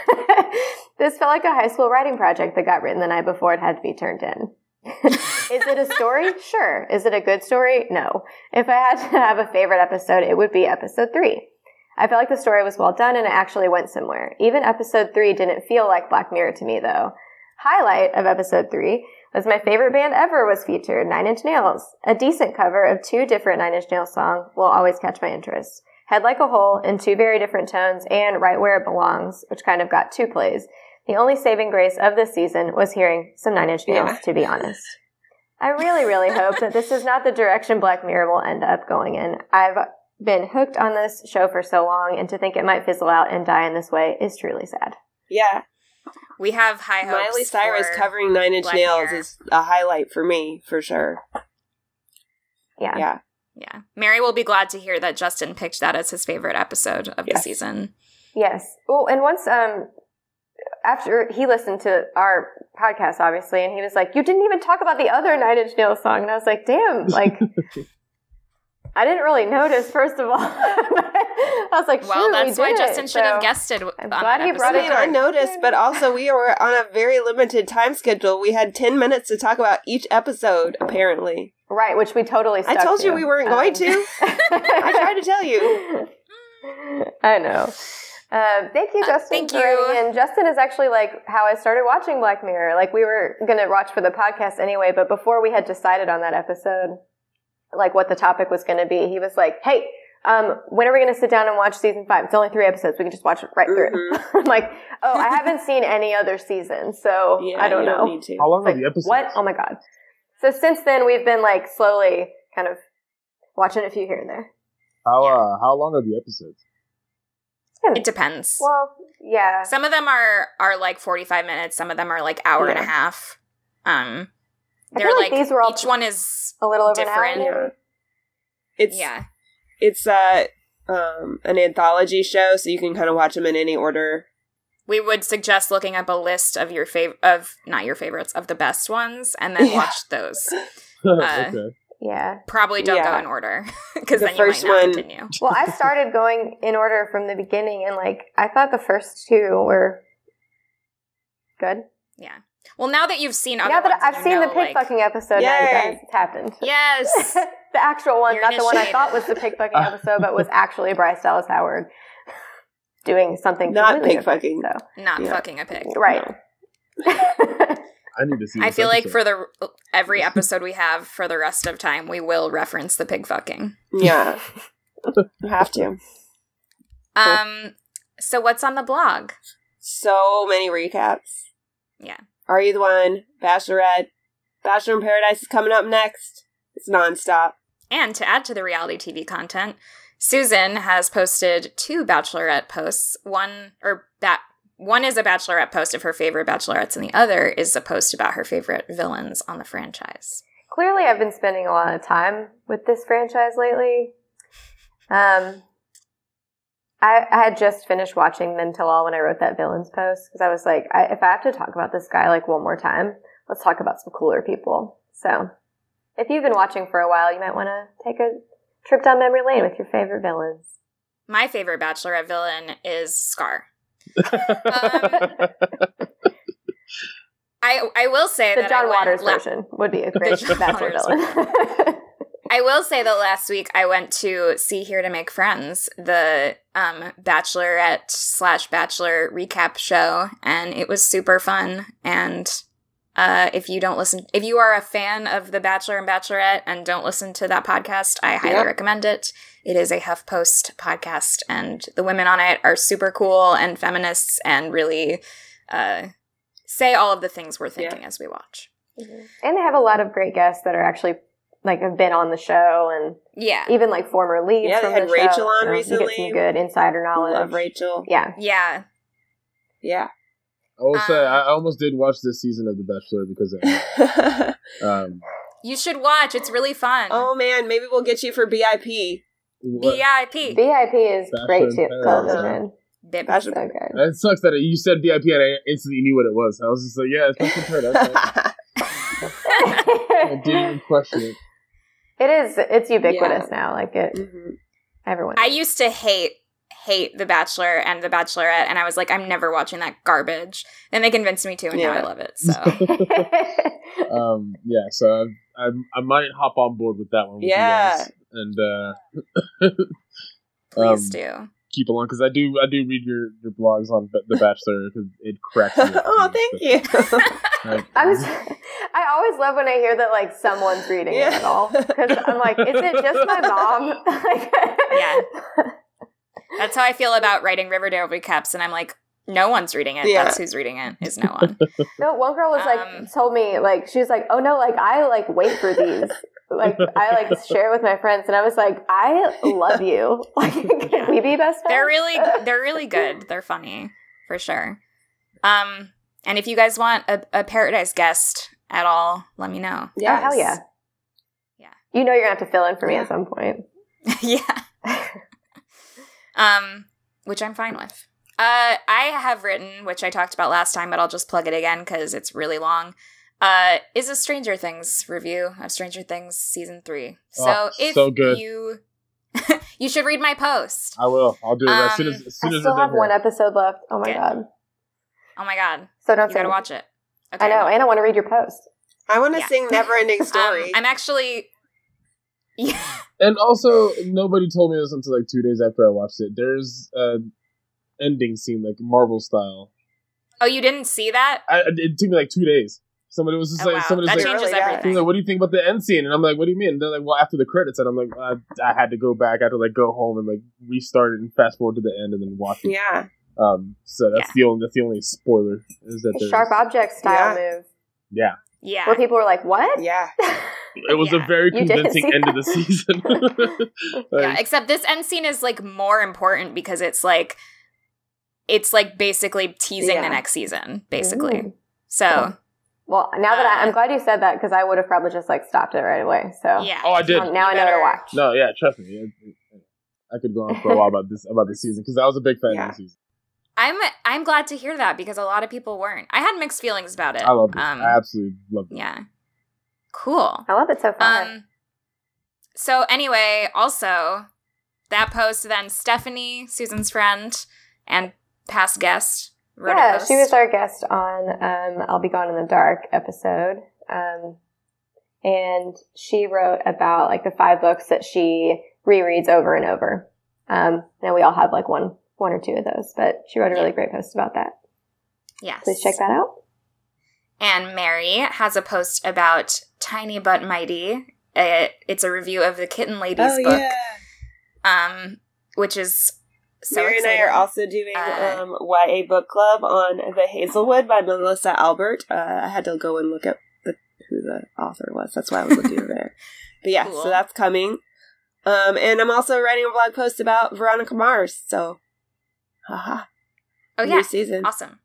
This felt like a high school writing project that got written the night before it had to be turned in. Is it a story? Sure. Is it a good story? No. If I had to have a favorite episode, it would be episode three. I felt like the story was well done and it actually went somewhere. Even episode three didn't feel like Black Mirror to me, though. Highlight of episode three was my favorite band ever was featured, Nine Inch Nails. A decent cover of two different Nine Inch Nails songs will always catch my interest. Head Like a Hole in two very different tones and Right Where It Belongs, which kind of got two plays. The only saving grace of this season was hearing some Nine Inch Nails, yeah. to be honest. I really, really hope that this is not the direction Black Mirror will end up going in. I've been hooked on this show for so long, and to think it might fizzle out and die in this way is truly sad. Yeah. We have high hopes. Miley Cyrus for covering Nine Inch Black Nails Mirror. Is a highlight for me, for sure. Yeah. Yeah. Yeah. Mary will be glad to hear that Justin picked that as his favorite episode of yes. the season. Yes. Oh, and once... um. After he listened to our podcast, obviously, and he was like, you didn't even talk about the other Nine Inch Nails song. And I was like, damn, like, I didn't really notice, first of all. I was like, well, that's we why Justin should so have guessed it. I'm glad he brought it. I noticed, but also we were on a very limited time schedule. We had ten minutes to talk about each episode, apparently. Right, which we totally stuck I told to. You we weren't um, going to. I tried to tell you. I know. Uh, thank you, Justin. Uh, thank for you. And Justin is actually like how I started watching Black Mirror. Like we were going to watch for the podcast anyway, but before we had decided on that episode, like what the topic was going to be, he was like, hey, um, when are we going to sit down and watch season five? It's only three episodes. We can just watch it right mm-hmm. through. I'm like, oh, I haven't seen any other season, so yeah, I don't know. Don't need to. How long like, are the episodes? What? Oh my God. So since then, we've been like slowly kind of watching a few here and there. How yeah. uh, how long are the episodes? It depends. Well, yeah. Some of them are, are like forty-five minutes. Some of them are like hour yeah. and a half. Um, they're I feel like, like these were all each one is a little over different. An hour. Yeah. It's yeah. It's uh um an anthology show, so you can kind of watch them in any order. We would suggest looking up a list of your fav of not your favorites of the best ones, and then yeah. watch those. Uh, okay. Yeah. Probably don't yeah. go in order because the then you might not one. Continue. Well, I started going in order from the beginning and like I thought the first two were good. Yeah. Well, now that you've seen other Now that I've seen know, the pig like, fucking episode, now you guys, it's happened. Yes. The actual one, You're not initiated. The one I thought was the pig fucking episode, but was actually Bryce Dallas Howard doing something not pig fucking. So. Not yeah. fucking a pig. Right. No. I need to see. I feel episode. Like for the every episode we have for the rest of time, we will reference the pig fucking. Yeah, you have to. Um. Cool. So what's on the blog? So many recaps. Yeah. Are You the One? Bachelorette. Bachelor in Paradise is coming up next. It's nonstop. And to add to the reality T V content, Susan has posted two Bachelorette posts. One or that. One is a Bachelorette post of her favorite Bachelorettes, and the other is a post about her favorite villains on the franchise. Clearly, I've been spending a lot of time with this franchise lately. Um, I, I had just finished watching Them Till All when I wrote that villains post, because I was like, I, if I have to talk about this guy like one more time, let's talk about some cooler people. So, if you've been watching for a while, you might want to take a trip down memory lane with your favorite villains. My favorite Bachelorette villain is Scar. um, I I will say the that John I Waters la- version would be a great Bachelor villain. I will say that last week I went to See Here to Make Friends, the um, Bachelorette slash Bachelor recap show, and it was super fun. And uh, if you don't listen, if you are a fan of The Bachelor and Bachelorette and don't listen to that podcast, I highly yep. recommend it. It is a HuffPost podcast, and the women on it are super cool and feminists and really uh, say all of the things we're thinking yeah. as we watch. Mm-hmm. And they have a lot of great guests that are actually like have been on the show, and yeah, even like former leads. Yeah, they from had the Rachel show. on um, recently. You get some good insider knowledge. Love Rachel. Yeah, yeah, yeah. I will um, say I almost did watch this season of The Bachelor because of, um, you should watch. It's really fun. Oh man, maybe we'll get you for B I P. What? B I P. B I P is Bachelor great too. Television. That's so good. It sucks that you said B I P and I instantly knew what it was. I was just like, yeah, it's not compared. I didn't question it. It is. It's ubiquitous yeah. now. Like it, mm-hmm. everyone. I used to hate, hate The Bachelor and The Bachelorette, and I was like, I'm never watching that garbage. And they convinced me to, and yeah. now I love it. So, um, yeah. So I, I, I might hop on board with that one. With yeah, you guys and uh, please um, do keep along because I do, I do read your, your blogs on The Bachelor because it cracks me up. Oh, thank but, you. Right. I was. I always love when I hear that, like, someone's reading yeah. it at all. Because I'm like, is it just my mom? Like, yeah. That's how I feel about writing Riverdale recaps. And I'm like, no one's reading it. Yeah. That's who's reading it, is no one. No, one girl was like, um, told me, like, she was like, oh, no, like, I, like, wait for these. Like, I, like, share it with my friends. And I was like, I love you. Like, can yeah. we be best friends? They're really, they're really good. They're funny, for sure. Um, and if you guys want a, a Paradise guest at all, let me know. Yeah, hell yeah. Yeah. You know you're going to have to fill in for me yeah. at some point. yeah. um, which I'm fine with. Uh, I have written, which I talked about last time, but I'll just plug it again because it's really long, uh, is a Stranger Things review of Stranger Things Season three. So oh, if so good. you... you should read my post. I will. I'll do it um, as soon as, as, soon I as still have one episode left. Oh, my good. God. Oh, my God. So don't you got to watch it. Okay. I know, and I want to read your post. I want to yeah. sing Neverending Story. Um, I'm actually... Yeah. And also, nobody told me this until like two days after I watched it. There's an ending scene, like Marvel style. Oh, you didn't see that? I, it took me like two days. Somebody was just oh, like... Wow. Somebody that was changes like, everything. Like, what do you think about the end scene? And I'm like, what do you mean? And they're like, well, after the credits. And I'm like, I, I had to go back. I had to like go home and like restart it and fast forward to the end and then watch it. Yeah. Um, so that's yeah. the only that's the only spoiler is that the sharp object style yeah. move. Yeah. Yeah. Where people were like, what? Yeah. It was yeah. a very convincing end that. of the season. Like, yeah, except this end scene is like more important because it's like it's like basically teasing yeah. the next season, basically. Mm-hmm. So yeah. Well, now uh, that I, I'm glad you said that because I would have probably just like stopped it right away. So yeah. Oh, I did. Um, now you I better. know what to watch. No, yeah, trust me. It, it, it, I could go on for a while about this about the season because I was a big fan yeah. of the season. I'm I'm glad to hear that because a lot of people weren't. I had mixed feelings about it. I love it. Um, I absolutely love it. Yeah. Cool. I love it so far. Um, so anyway, also, that post then Stephanie, Susan's friend, and past guest wrote yeah, a post. She was our guest on um, I'll Be Gone in the Dark episode. Um, and she wrote about like the five books that she rereads over and over. Um, and we all have like one. One or two of those, but she wrote a really great post about that. Yes. Please check that out. And Mary has a post about Tiny But Mighty. It, it's a review of the Kitten Ladies oh, book, yeah. um, which is so Mary exciting. And I are also doing uh, um, Y A Book Club on The Hazelwood by Melissa Albert. Uh, I had to go and look up the, who the author was. That's why I was looking over there. But yeah, cool. So that's coming. Um, and I'm also writing a blog post about Veronica Mars, so... Haha. Oh yeah. New season. Awesome.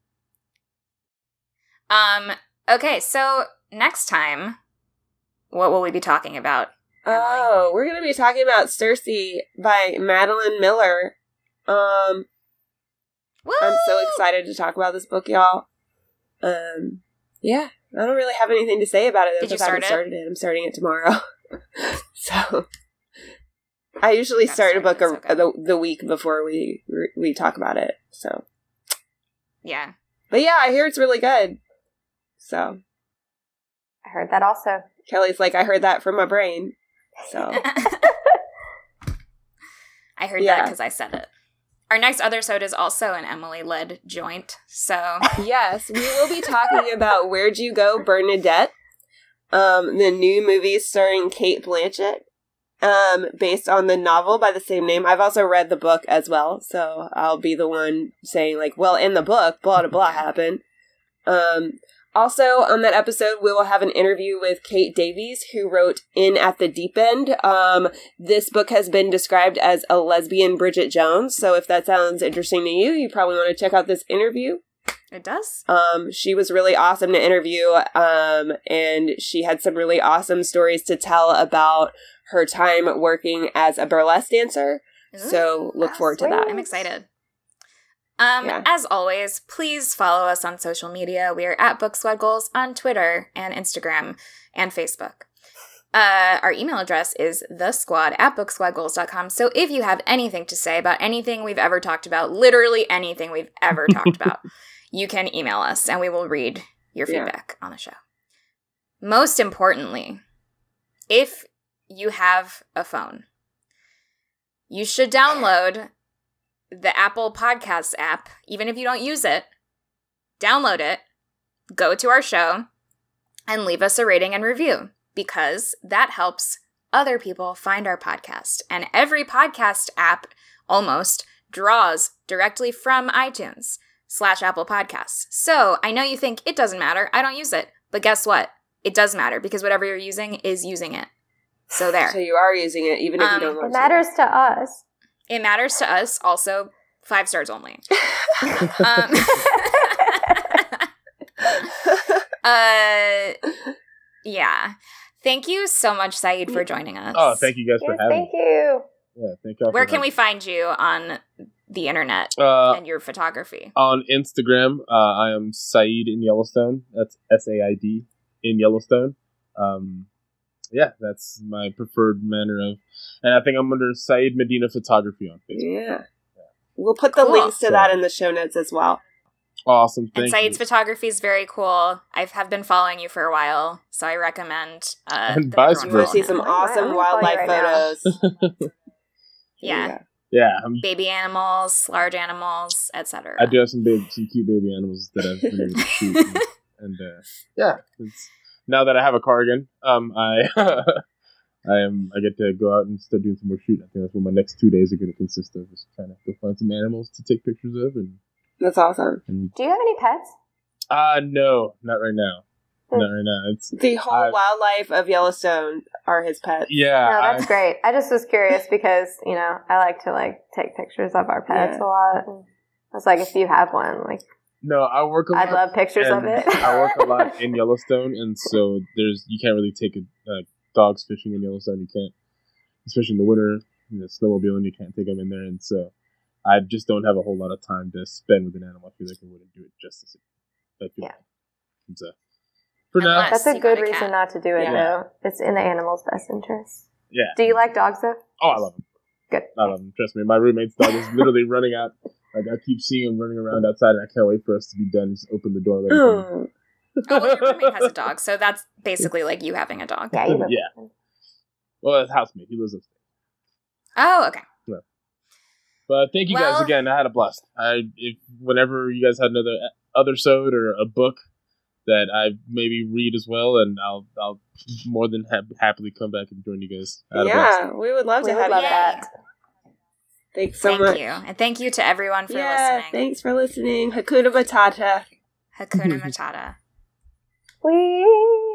Um, okay, so next time what will we be talking about? Oh, Emily? We're gonna be talking about Circe by Madeline Miller. Um Woo! I'm so excited to talk about this book, y'all. Um yeah. I don't really have anything to say about it. Did you start I haven't it? started it. I'm starting it tomorrow. So I usually start a book a, okay. the, the week before we we talk about it. So yeah, but yeah, I hear it's really good. So I heard that also. Kelly's like, I heard that from my brain. So I heard yeah. that because I said it. Our next other soda is also an Emily-led joint, so... Yes, we will be talking about Where'd You Go, Bernadette, um, the new movie starring Cate Blanchett, um, based on the novel by the same name. I've also read the book as well, so I'll be the one saying, like, well, in the book, blah, blah, blah happened. Um, also, on that episode, we will have an interview with Kate Davies, who wrote In at the Deep End. Um, this book has been described as a lesbian Bridget Jones, so if that sounds interesting to you, you probably want to check out this interview. It does. Um, she was really awesome to interview, um, and she had some really awesome stories to tell about her time working as a burlesque dancer, Ooh, so look forward sweet. to that. I'm excited. Um, yeah. As always, please follow us on social media. We are at Book Squad Goals on Twitter and Instagram and Facebook. Uh, our email address is the squad at book squad goals dot com. So if you have anything to say about anything we've ever talked about, literally anything we've ever talked about, you can email us and we will read your feedback yeah. on the show. Most importantly, if you have a phone, you should download the Apple Podcasts app, even if you don't use it. Download it, go to our show, and leave us a rating and review, because that helps other people find our podcast. And every podcast app, almost, draws directly from iTunes slash Apple Podcasts. So I know you think, it doesn't matter, I don't use it. But guess what? It does matter, because whatever you're using is using it. So there. So you are using it, even if um, you don't want to. It matters to us. It matters to us. Also, five stars only. um, uh, yeah. Thank you so much, Said, for joining us. Oh, thank you guys yes, for having thank me. Thank you. Yeah, thank y'all. Where for can having. we find you on the internet uh, and your photography? On Instagram, uh, I am Said in Yellowstone. That's S A I D in Yellowstone. Um, yeah, that's my preferred manner of, and I think I'm under Said Medina Photography on Facebook. Yeah, yeah. We'll put the cool. links to so. that in the show notes as well. Awesome, thank and Said's you. photography is very cool. I have been following you for a while, so I recommend. Uh, and vice versa. We'll see some awesome wildlife right photos. yeah. yeah, yeah, I'm, baby animals, large animals, et cetera. I do have some big, some cute baby animals that I've been able to shoot, and, and uh, yeah. It's, now that I have a car again, um, I I am I get to go out and start doing some more shooting. I think that's what my next two days are going to consist of, is trying to go find some animals to take pictures of. And that's awesome. And, do you have any pets? Uh, no, not right now. Not right now. It's, the whole I've, wildlife of Yellowstone are his pets. Yeah, no, that's I've, great. I just was curious because you know I like to like take pictures of our pets yeah. a lot. And I was like, if you have one, like. No, I work a lot. I love pictures of it. I work a lot in Yellowstone, and so there's you can't really take a, uh, dogs fishing in Yellowstone. You can't, especially in the winter, you know, snowmobiling, you can't take them in there. And so I just don't have a whole lot of time to spend with an animal. I feel like I wouldn't do it justice. Like, yeah. So, for now, that's a good reason cat. not to do it, yeah. though. It's in the animal's best interest. Yeah. Do you like dogs, though? Oh, I love them. Good. I love them. Trust me, my roommate's dog is literally running out. Like, I keep seeing him running around outside, and I can't wait for us to be done. Just open the door. Oh, well, your roommate has a dog, so that's basically like you having a dog. Yeah. You yeah. Well, his housemate. He lives upstairs. Oh, okay. Yeah. But thank you well, guys again. I had a blast. I if, whenever you guys had another other sode or a book that I maybe read as well, and I'll I'll more than ha- happily come back and join you guys. Yeah, we would love we to would have love that. that. Thanks so thank much. Thank you. And thank you to everyone for yeah, listening. Thanks for listening. Hakuna Matata. Hakuna Matata. Wee.